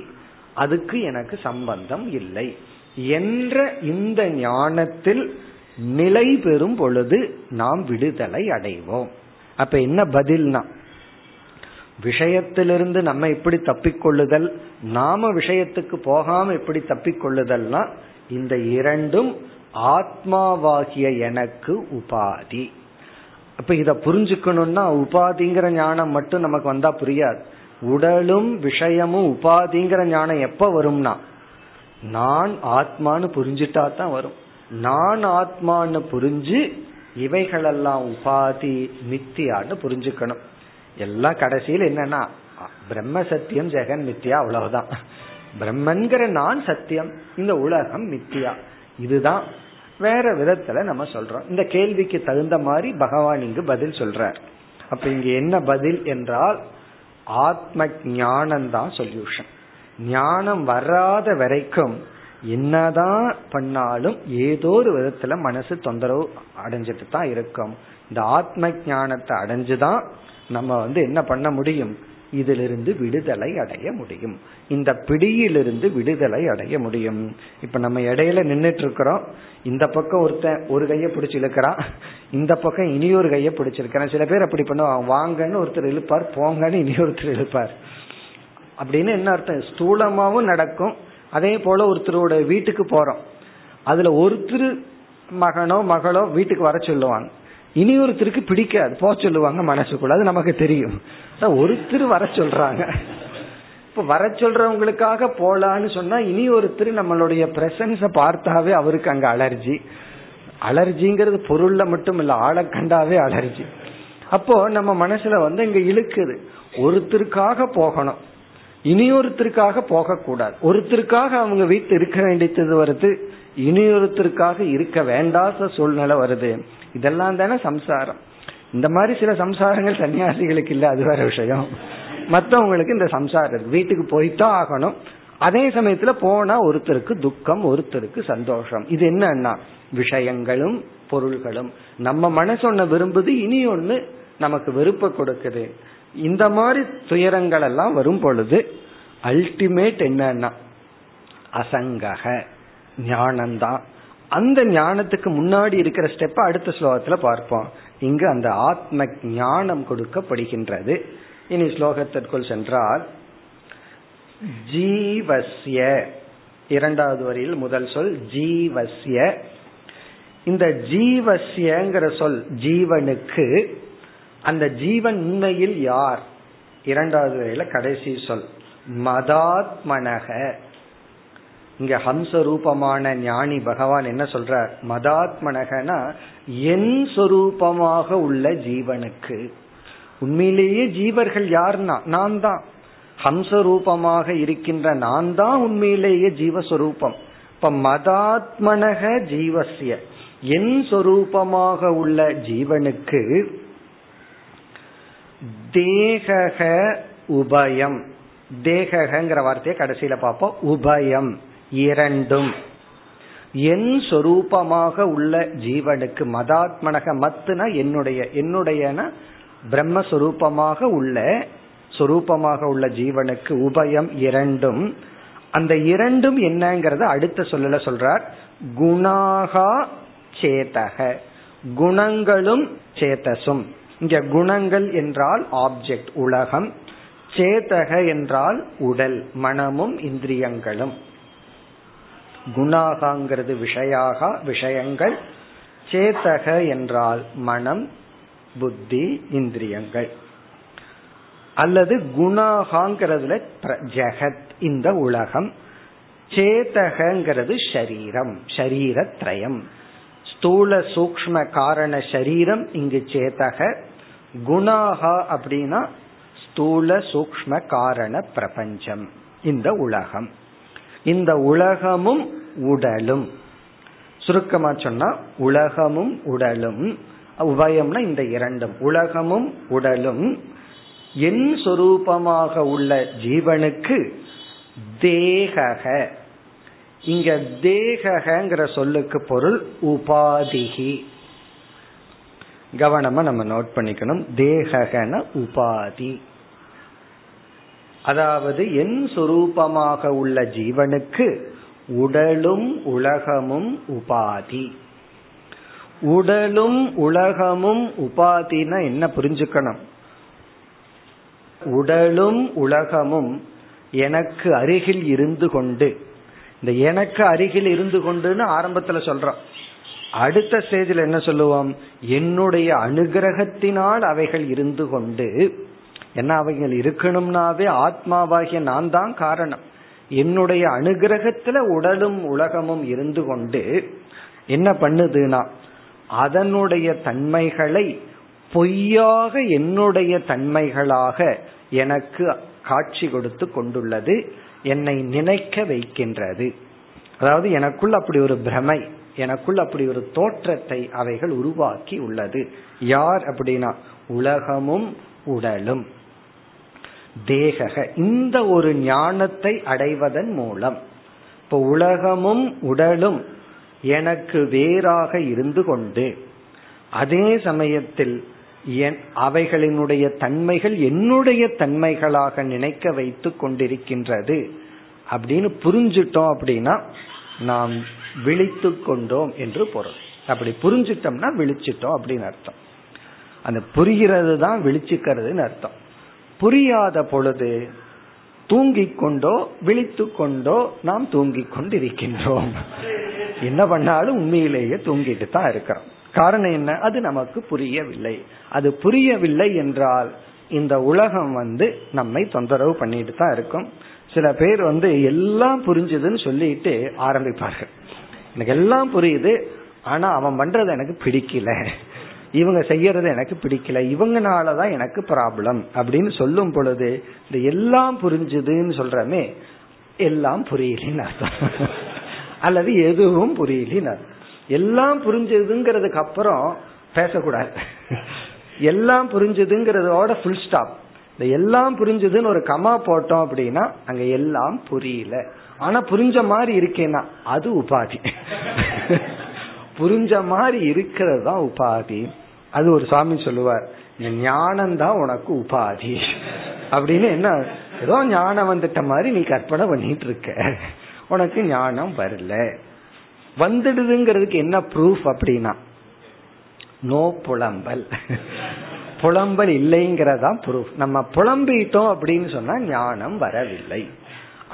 அதுக்கு எனக்கு சம்பந்தம் இல்லை என்ற இந்த ஞானத்தில் நிலை பெறும் பொழுது நாம் விடுதலை அடைவோம். அப்ப என்ன பதில்னா, விஷயத்திலிருந்து நம்ம எப்படி தப்பிக்கொள்ளுதல், நாம விஷயத்துக்கு போகாம எப்படி தப்பிக்கொள்ளுதல்னா இந்த இரண்டும் ஆத்மாவாகிய எனக்கு உபாதி. அப்ப இத புரிஞ்சுக்கணும்னா உபாதிங்கிற ஞானம் மட்டும் நமக்கு வந்தா புரியாது. உடலும் விஷயமும் உபாதிங்கிற ஞானம் எப்ப வரும்னா நான் ஆத்மான்னு புரிஞ்சுட்டா தான் வரும். நான் ஆத்மான்னு புரிஞ்சு இவைகளெல்லாம் உபாதி மித்தியான்னு புரிஞ்சுக்கணும். எல்லாம் கடைசியில் என்னன்னா பிரம்ம சத்தியம் ஜெகன் மித்தியா, அவ்வளவுதான். பிரம்மன்கிற நான் சத்தியம், இந்த உலகம் மித்தியா. இதுதான் வேற விதத்துல நம்ம சொல்றோம். இந்த கேள்விக்கு தகுந்த மாதிரி பகவான் இங்கு பதில் சொல்றார். அப்ப இங்க என்ன பதில் என்றால் ஆத்ம ஞானம்தான் சொல்யூஷன். ஞானம் வராத வரைக்கும் என்னதான் பண்ணாலும் ஏதோ ஒரு விதத்துல மனசு தொந்தரவு அடைஞ்சிட்டு தான் இருக்கும். இந்த ஆத்ம ஞானத்தை அடைஞ்சுதான் நம்ம வந்து என்ன பண்ண முடியும், இதிலிருந்து விடுதலை அடைய முடியும், இந்த பிடியிலிருந்து விடுதலை அடைய முடியும். இப்ப நம்ம இடையில நின்றுட்டு இருக்கிறோம், இந்த பக்கம் ஒருத்தன் ஒரு கையை பிடிச்சி இழுக்கிறான், இந்த பக்கம் இனி ஒரு கையை பிடிச்சிருக்கிறான். சில பேர் அப்படி பண்ணுவாங்க, வாங்கன்னு ஒருத்தர் இழுப்பார், போங்கன்னு இனி ஒருத்தர் இழுப்பார். அப்படின்னு என்ன அர்த்தம், ஸ்தூலமாவும் நடக்கும். அதே போல ஒருத்தரோட வீட்டுக்கு போறோம், அதுல ஒருத்தர் மகனோ மகளோ வீட்டுக்கு வர சொல்லுவாங்க, இனி ஒருத்தருக்கு பிடிக்காது போக சொல்லுவாங்க மனசுக்குள்ள, அது நமக்கு தெரியும். ஒருத்தர் வர சொல்றாங்க, இப்ப வர சொல்றவங்களுக்காக போலான்னு சொன்னா இனி ஒருத்தர் நம்மளுடைய பிரசன்ஸ பார்த்தாவே அவருக்கு அங்க அலர்ஜி. அலர்ஜிங்கிறது பொருள்ல மட்டும் இல்ல, ஆளை கண்டாவே அலர்ஜி. அப்போ நம்ம மனசுல வந்து இங்க இழுக்குது, ஒருத்தருக்காக போகணும், இனியொருத்தருக்காக போக கூடாது, ஒருத்தருக்காக அவங்க வீட்டு இருக்க வேண்டியது வருது, இனியொருத்தருக்காக இருக்க வேண்டாத சூழ்நிலை வருது. இதெல்லாம் தானே சம்சாரம். இந்த மாதிரி சில சம்சாரங்கள் சன்னியாசிகளுக்கு இல்லை, அது வேற விஷயம். மற்றவங்களுக்கு இந்த சம்சாரம் வீட்டுக்கு போய்தான் ஆகணும், அதே சமயத்துல போனா ஒருத்தருக்கு துக்கம் ஒருத்தருக்கு சந்தோஷம். இது என்னன்னா விஷயங்களும் பொருள்களும். நம்ம மனசு ஒண்ணு விரும்புது, இனி ஒண்ணு நமக்கு வெறுப்ப கொடுக்குது. இந்த மாதிரி துயரங்கள் எல்லாம் வரும் பொழுது அல்டிமேட் என்னன்னா அசங்கக ஞானம்தான். அந்த ஞானத்துக்கு முன்னாடி இருக்கிற ஸ்டெப்ப அடுத்த ஸ்லோகத்துல பார்ப்போம். இங்கு அந்த ஆத்ம ஞானம் கொடுக்கப்படுகின்றது. இனி ஸ்லோகத்திற்குள் சென்றால், ஜீவஸ்ய, இரண்டாவது வரியில் முதல் சொல் ஜீவஸ்ய. இந்த ஜீவஸ்யங்கிற சொல் ஜீவனுக்கு, அந்த ஜீவன் உண்மையில் யார்? இரண்டாவது வரையில கடைசி சொல் மதாத்மனக. இங்க ஹம்ச ரூபமான ஞானி பகவான் என்ன சொல்றார், மதாத்மனகனா என் சொரூபமாக உள்ள ஜீவனுக்கு. உண்மையிலேயே ஜீவர்கள் யார்னா நான் தான், ஹம்ச ரூபமாக இருக்கின்ற நான் தான் உண்மையிலேயே ஜீவஸ்வரூபம். இப்ப மதாத்மனக ஜீவசிய, என் சொரூபமாக உள்ள ஜீவனுக்கு தேகக உபயம். தேகங்கிற வார்த்தையை கடைசியில பார்ப்போம். உபயம் இரண்டும். என் சொரூபமாக உள்ள ஜீவனுக்கு மதாத்மனக, மத்துனா என்னுடைய, என்னுடையனா பிரம்மஸ்வரூபமாக உள்ள சொரூபமாக உள்ள ஜீவனுக்கு உபயம் இரண்டும். அந்த இரண்டும் என்னங்கறத அடுத்த சொல்லல சொல்றார். குணாகா சேதக, குணங்களும் சேதசும். இங்க குணங்கள் என்றால் ஆப்ஜெக்ட் உலகம், சேதக என்றால் உடல் மனமும் இந்திரியங்களும். குணாகாங்கிறது விஷயாக விஷயங்கள், சேதக என்றால் மனம் புத்தி இந்திரியங்கள். அல்லது குணாகாங்கிறதுல ஜெகத் இந்த உலகம், சேதகங்கிறது ஷரீரம் ஷரீரத்ரயம், ஸ்தூல சூக்ஷ்ம காரண ஷரீரம் இங்கு சேதக. குணாகா அப்படின்னா ஸ்தூல சூக்ஷ்ம காரண பிரபஞ்சம் இந்த உலகம், இந்த உலகமும் உடலும். சுருக்கமா சொன்னா உலகமும் உடலும், உபயம்னா இந்த இரண்டும், உலகமும் உடலும் என் சொரூபமாக உள்ள ஜீவனுக்கு தேகக. இங்க தேகங்கிற சொல்லுக்கு பொருள் உபாதிகி. கவனமா நம்ம நோட் பண்ணிக்கணும், தேககன உபாதி. அதாவது என் சொரூபமாக உள்ள ஜீவனுக்கு உடலும் உலகமும் உபாதி. உடலும் உலகமும் உபாதினா என்ன புரிஞ்சுக்கணும், உடலும் உலகமும் எனக்கு அருகில் இருந்து கொண்டு. இந்த எனக்கு அருகில் இருந்து கொண்டுன்னு ஆரம்பத்துல சொல்றோம், அடுத்த ஸ்டேஜில் என்ன சொல்லுவோம், என்னுடைய அனுகிரகத்தினால் அவைகள் இருந்து கொண்டு. என்ன அவைகள் இருக்கணும்னாவே ஆத்மாவாகிய நான் தான் காரணம். என்னுடைய அனுகிரகத்துல உடலும் உலகமும் இருந்து கொண்டு என்ன பண்ணுதுன்னா அதனுடைய தன்மைகளை பொய்யாக என்னுடைய தன்மைகளாக எனக்கு காட்சி கொடுத்து கொண்டுள்ளது, என்னை நினைக்க வைக்கின்றது. அதாவது எனக்குள் அப்படி ஒரு பிரமை, எனக்குள் அப்படி ஒரு தோற்றத்தை அவைகள் உருவாக்கி உள்ளது. யார் அப்படின்னா உலகமும் உடலும். தேகக இந்த ஒரு ஞானத்தை அடைவதன் மூலம் அப்ப உலகமும் உடலும் எனக்கு வேறாக இருந்து கொண்டு அதே சமயத்தில் அவைகளினுடைய தன்மைகள் என்னுடைய தன்மைகளாக நினைக்க வைத்து கொண்டிருக்கின்றது அப்படின்னு புரிஞ்சுட்டோம் அப்படின்னா நாம் விழித்து கொண்டோம் என்று பொருள். அப்படி புரிஞ்சுட்டோம்னா விழிச்சிட்டோம் அப்படின்னு அர்த்தம். அந்த புரிகிறது தான் விழிச்சுக்கிறதுன்னு அர்த்தம். புரியாத பொழுது தூங்கிக் கொண்டோ விழித்து கொண்டோ நாம் தூங்கிக் கொண்டிருக்கின்றோம். என்ன பண்ணாலும் உண்மையிலேயே தூங்கிட்டு தான் இருக்கிறோம். காரணம் என்ன? அது நமக்கு புரியவில்லை. அது புரியவில்லை என்றால் இந்த உலகம் வந்து நம்மை தொந்தரவு பண்ணிட்டு தான் இருக்கும். சில பேர் வந்து எல்லாம் புரிஞ்சுதுன்னு சொல்லிட்டு ஆரம்பிப்பார்கள், எனக்கு எல்லாம் புரியுது ஆனா அவன் பண்றது எனக்கு பிடிக்கல, இவங்க செய்யறது எனக்கு பிடிக்கல, இவங்கனாலதான் எனக்கு ப்ராப்ளம் அப்படின்னு சொல்லும் பொழுது இந்த எல்லாம் புரிஞ்சுதுன்னு சொல்றமே எல்லாம் புரியலின்னு அர்த்தம், அல்லது எதுவும் புரியலின்னு அர்த்தம். எல்லாம் புரிஞ்சதுங்கிறதுக்கு அப்புறம் பேசக்கூடாது. எல்லாம் புரிஞ்சதுங்கிறதோட ஃபுல் ஸ்டாப். இந்த எல்லாம் புரிஞ்சதுன்னு ஒரு கமா போட்டோம் அப்படின்னா அங்க எல்லாம் புரியல, ஆனா புரிஞ்ச மாதிரி இருக்கேன்னா அது உபாதி. புரிஞ்ச மாதிரி இருக்கிறது தான் உபாதி. அது ஒரு சாமி சொல்லுவார், ஞானம் தான் உனக்கு உபாதி அப்படின்னு. என்ன ஏதோ ஞானம் வந்துட்ட மாதிரி நீ கற்பனை பண்ணிட்டு இருக்க, உனக்கு ஞானம் வரல. வந்துடுதுங்கிறதுக்கு என்ன ப்ரூஃப் அப்படின்னா நோ புலம்பல். புலம்பல் இல்லைங்கிறதா ப்ரூஃப். நம்ம புலம்பிட்டோம் அப்படின்னு சொன்னா ஞானம் வரவில்லை.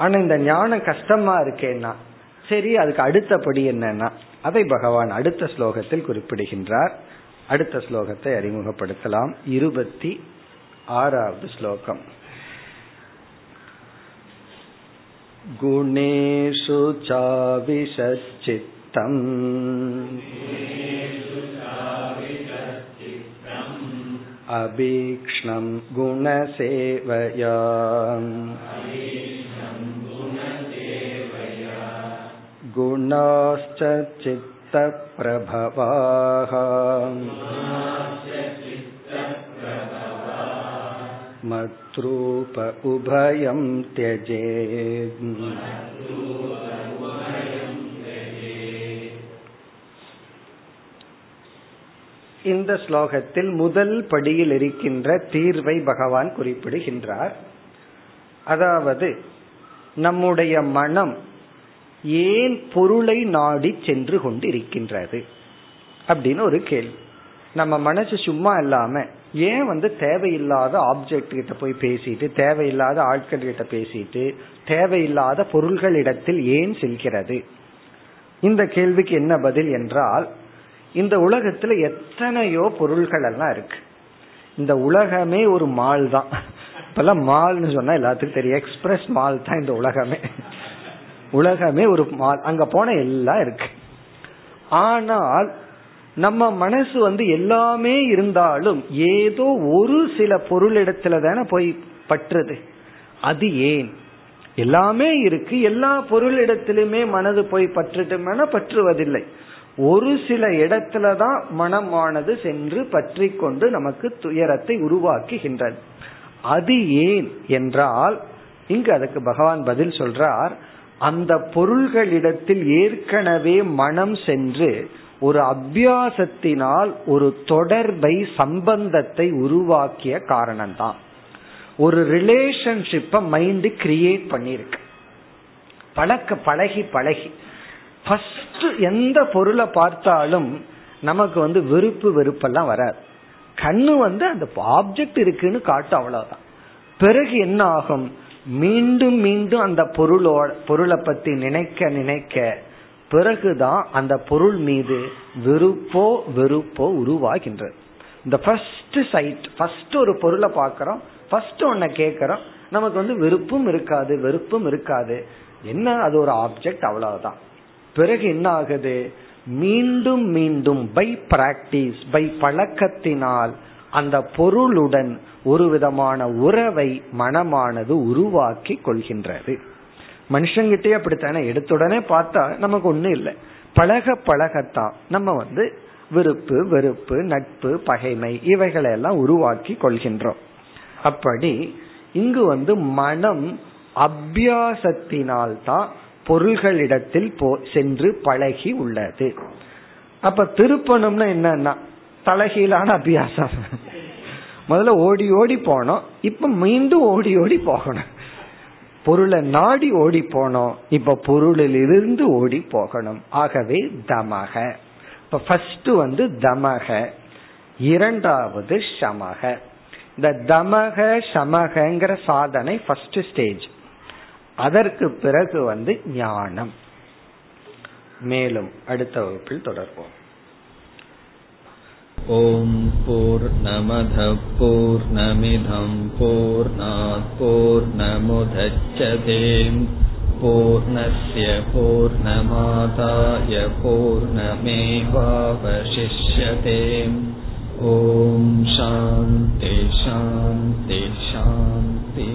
ஆனா இந்த ஞானம் கஷ்டமா இருக்கேன்னா சரி, அதுக்கு அடுத்தபடி என்னன்னா அதை பகவான் அடுத்த ஸ்லோகத்தில் குறிப்பிடுகின்றார். அடுத்த ஸ்லோகத்தை அறிமுகப்படுத்தலாம். இருபத்தி ஆறாவது ஸ்லோகம். குணேஷு சாவிசச்சித்தம் அபீக்ஷ்ணம் குணசேவயா குணாஸ்ச சித்த பிரபவாஹ மத்ரூப உபயம் த்யஜேத். இந்த ஸ்லோகத்தில் முதல் படியில் இருக்கின்ற தீர்வை பகவான் குறிப்பிடுகின்றார். அதாவது நம்முடைய மனம் ஏன் பொருளை நாடி சென்று கொண்டு இருக்கின்றது அப்படின்னு ஒரு கேள்வி. நம்ம மனசு சும்மா இல்லாம ஏன் வந்து தேவையில்லாத ஆப்ஜெக்ட் கிட்ட போய் பேசிட்டு, தேவையில்லாத ஆட்கள் கிட்ட பேசிட்டு, தேவையில்லாத பொருள்கள் இடத்தில் ஏன் செல்கிறது? இந்த கேள்விக்கு என்ன பதில் என்றால், இந்த உலகத்துல எத்தனையோ பொருள்கள் எல்லாம் இருக்கு. இந்த உலகமே ஒரு மால் தான். இப்பெல்லாம் மால்னு சொன்னா எல்லாத்துக்கும் தெரியும், எக்ஸ்பிரஸ் மால் தான் இந்த உலகமே. உலகமே ஒரு மால், அங்க போன எல்லாம் இருக்கு. ஆனால் நம்ம மனசு வந்து எல்லாமே இருந்தாலும் ஏதோ ஒரு சில பொருளிடத்துல தானே போய் பற்றுது. அது ஏன்? எல்லாமே இருக்கு, எல்லா பொருளிடத்திலுமே மனது போய் பற்றுட்டுமேனா பற்றுவதில்லை. ஒரு சில இடத்துலதான் மனமானது சென்று பற்றி கொண்டு நமக்கு துயரத்தை உருவாக்குகின்றது. அது ஏன் என்றால், இங்கு அதுக்கு பகவான் பதில் சொல்றார். அந்த பொருள்களிடத்தில் ஏற்கனவே மனம் சென்று ஒரு அபியாசத்தினால் ஒரு தொடர்பை, சம்பந்தத்தை உருவாக்கிய காரணம்தான். ஒரு ரிலேஷன்ஷிப்பை மைண்ட் கிரியேட் பண்ணிருக்கு. பழக்க பழகி பழகி ஃபர்ஸ்ட் எந்த பொருளை பார்த்தாலும் நமக்கு வந்து வெறுப்பு வெறுப்பெல்லாம் வராது. கண்ணு வந்து அந்த ஆப்ஜெக்ட் இருக்குன்னு காட்டும், அவ்வளவுதான். பிறகு என்ன ஆகும்? மீண்டும் மீண்டும் அந்த பொருளோட பொருளை பத்தி நினைக்க நினைக்க பிறகுதான் அந்த பொருள் மீது வெறுப்போ வெறுப்போ உருவாகின்றது. இந்த ஃபர்ஸ்ட் சைட், ஃபர்ஸ்ட் ஒரு பொருளை பார்க்கிறோம், ஃபர்ஸ்ட் ஒன்ன கேட்கிறோம், நமக்கு வந்து வெறுப்பும் இருக்காது வெறுப்பும் இருக்காது. என்ன, அது ஒரு ஆப்ஜெக்ட், அவ்வளவுதான். பிறகு என்ன ஆகுது? மீண்டும் மீண்டும் பை பிராக்டிஸ், பை பழக்கத்தினால் அந்த பொருளுடன் ஒரு விதமான உறவை மனமானது உருவாக்கி கொள்கின்றது. மனுஷங்கிட்டே அப்படித்தானே, எடுத்துடனே பார்த்தா நமக்கு ஒன்றும் இல்லை, பழக பழகத்தான் நம்ம வந்து விருப்பு வெறுப்பு நட்பு பகைமை இவைகளெல்லாம் உருவாக்கி கொள்கின்றோம். அப்படி இங்கு வந்து மனம் அபியாசத்தினால்தான் பொருள்களிடத்தில் போ சென்று பழகி உள்ளது. அப்ப திருப்பணும்னா என்னன்னா தலைகீழான அபியாசம். முதல்ல ஓடி ஓடி போனோம், இப்ப மீண்டும் ஓடி ஓடி போகணும். பொருளை நாடி ஓடி போனோம், இப்ப பொருளிலிருந்து ஓடி போகணும். ஆகவே தமக. இப்ப ஃபர்ஸ்ட் வந்து தமக, இரண்டாவது சமக. இந்த தமக சமகங்கிற சாதனை ஃபர்ஸ்ட் ஸ்டேஜ். அதற்கு பிறகு வந்து ஞானம். மேலும் அடுத்த வகுப்பில் தொடர்வோம். ஓம் பூர்ணமத பூர்ணமிதம் பூர்ணாத் பூர்ணமுதச்யதே பூர்ணஸ்ய பூர்ணமாதாய பூர்ணமேவாவசிஷ்யதே. ஓம் சாந்தி சாந்தி சாந்தி.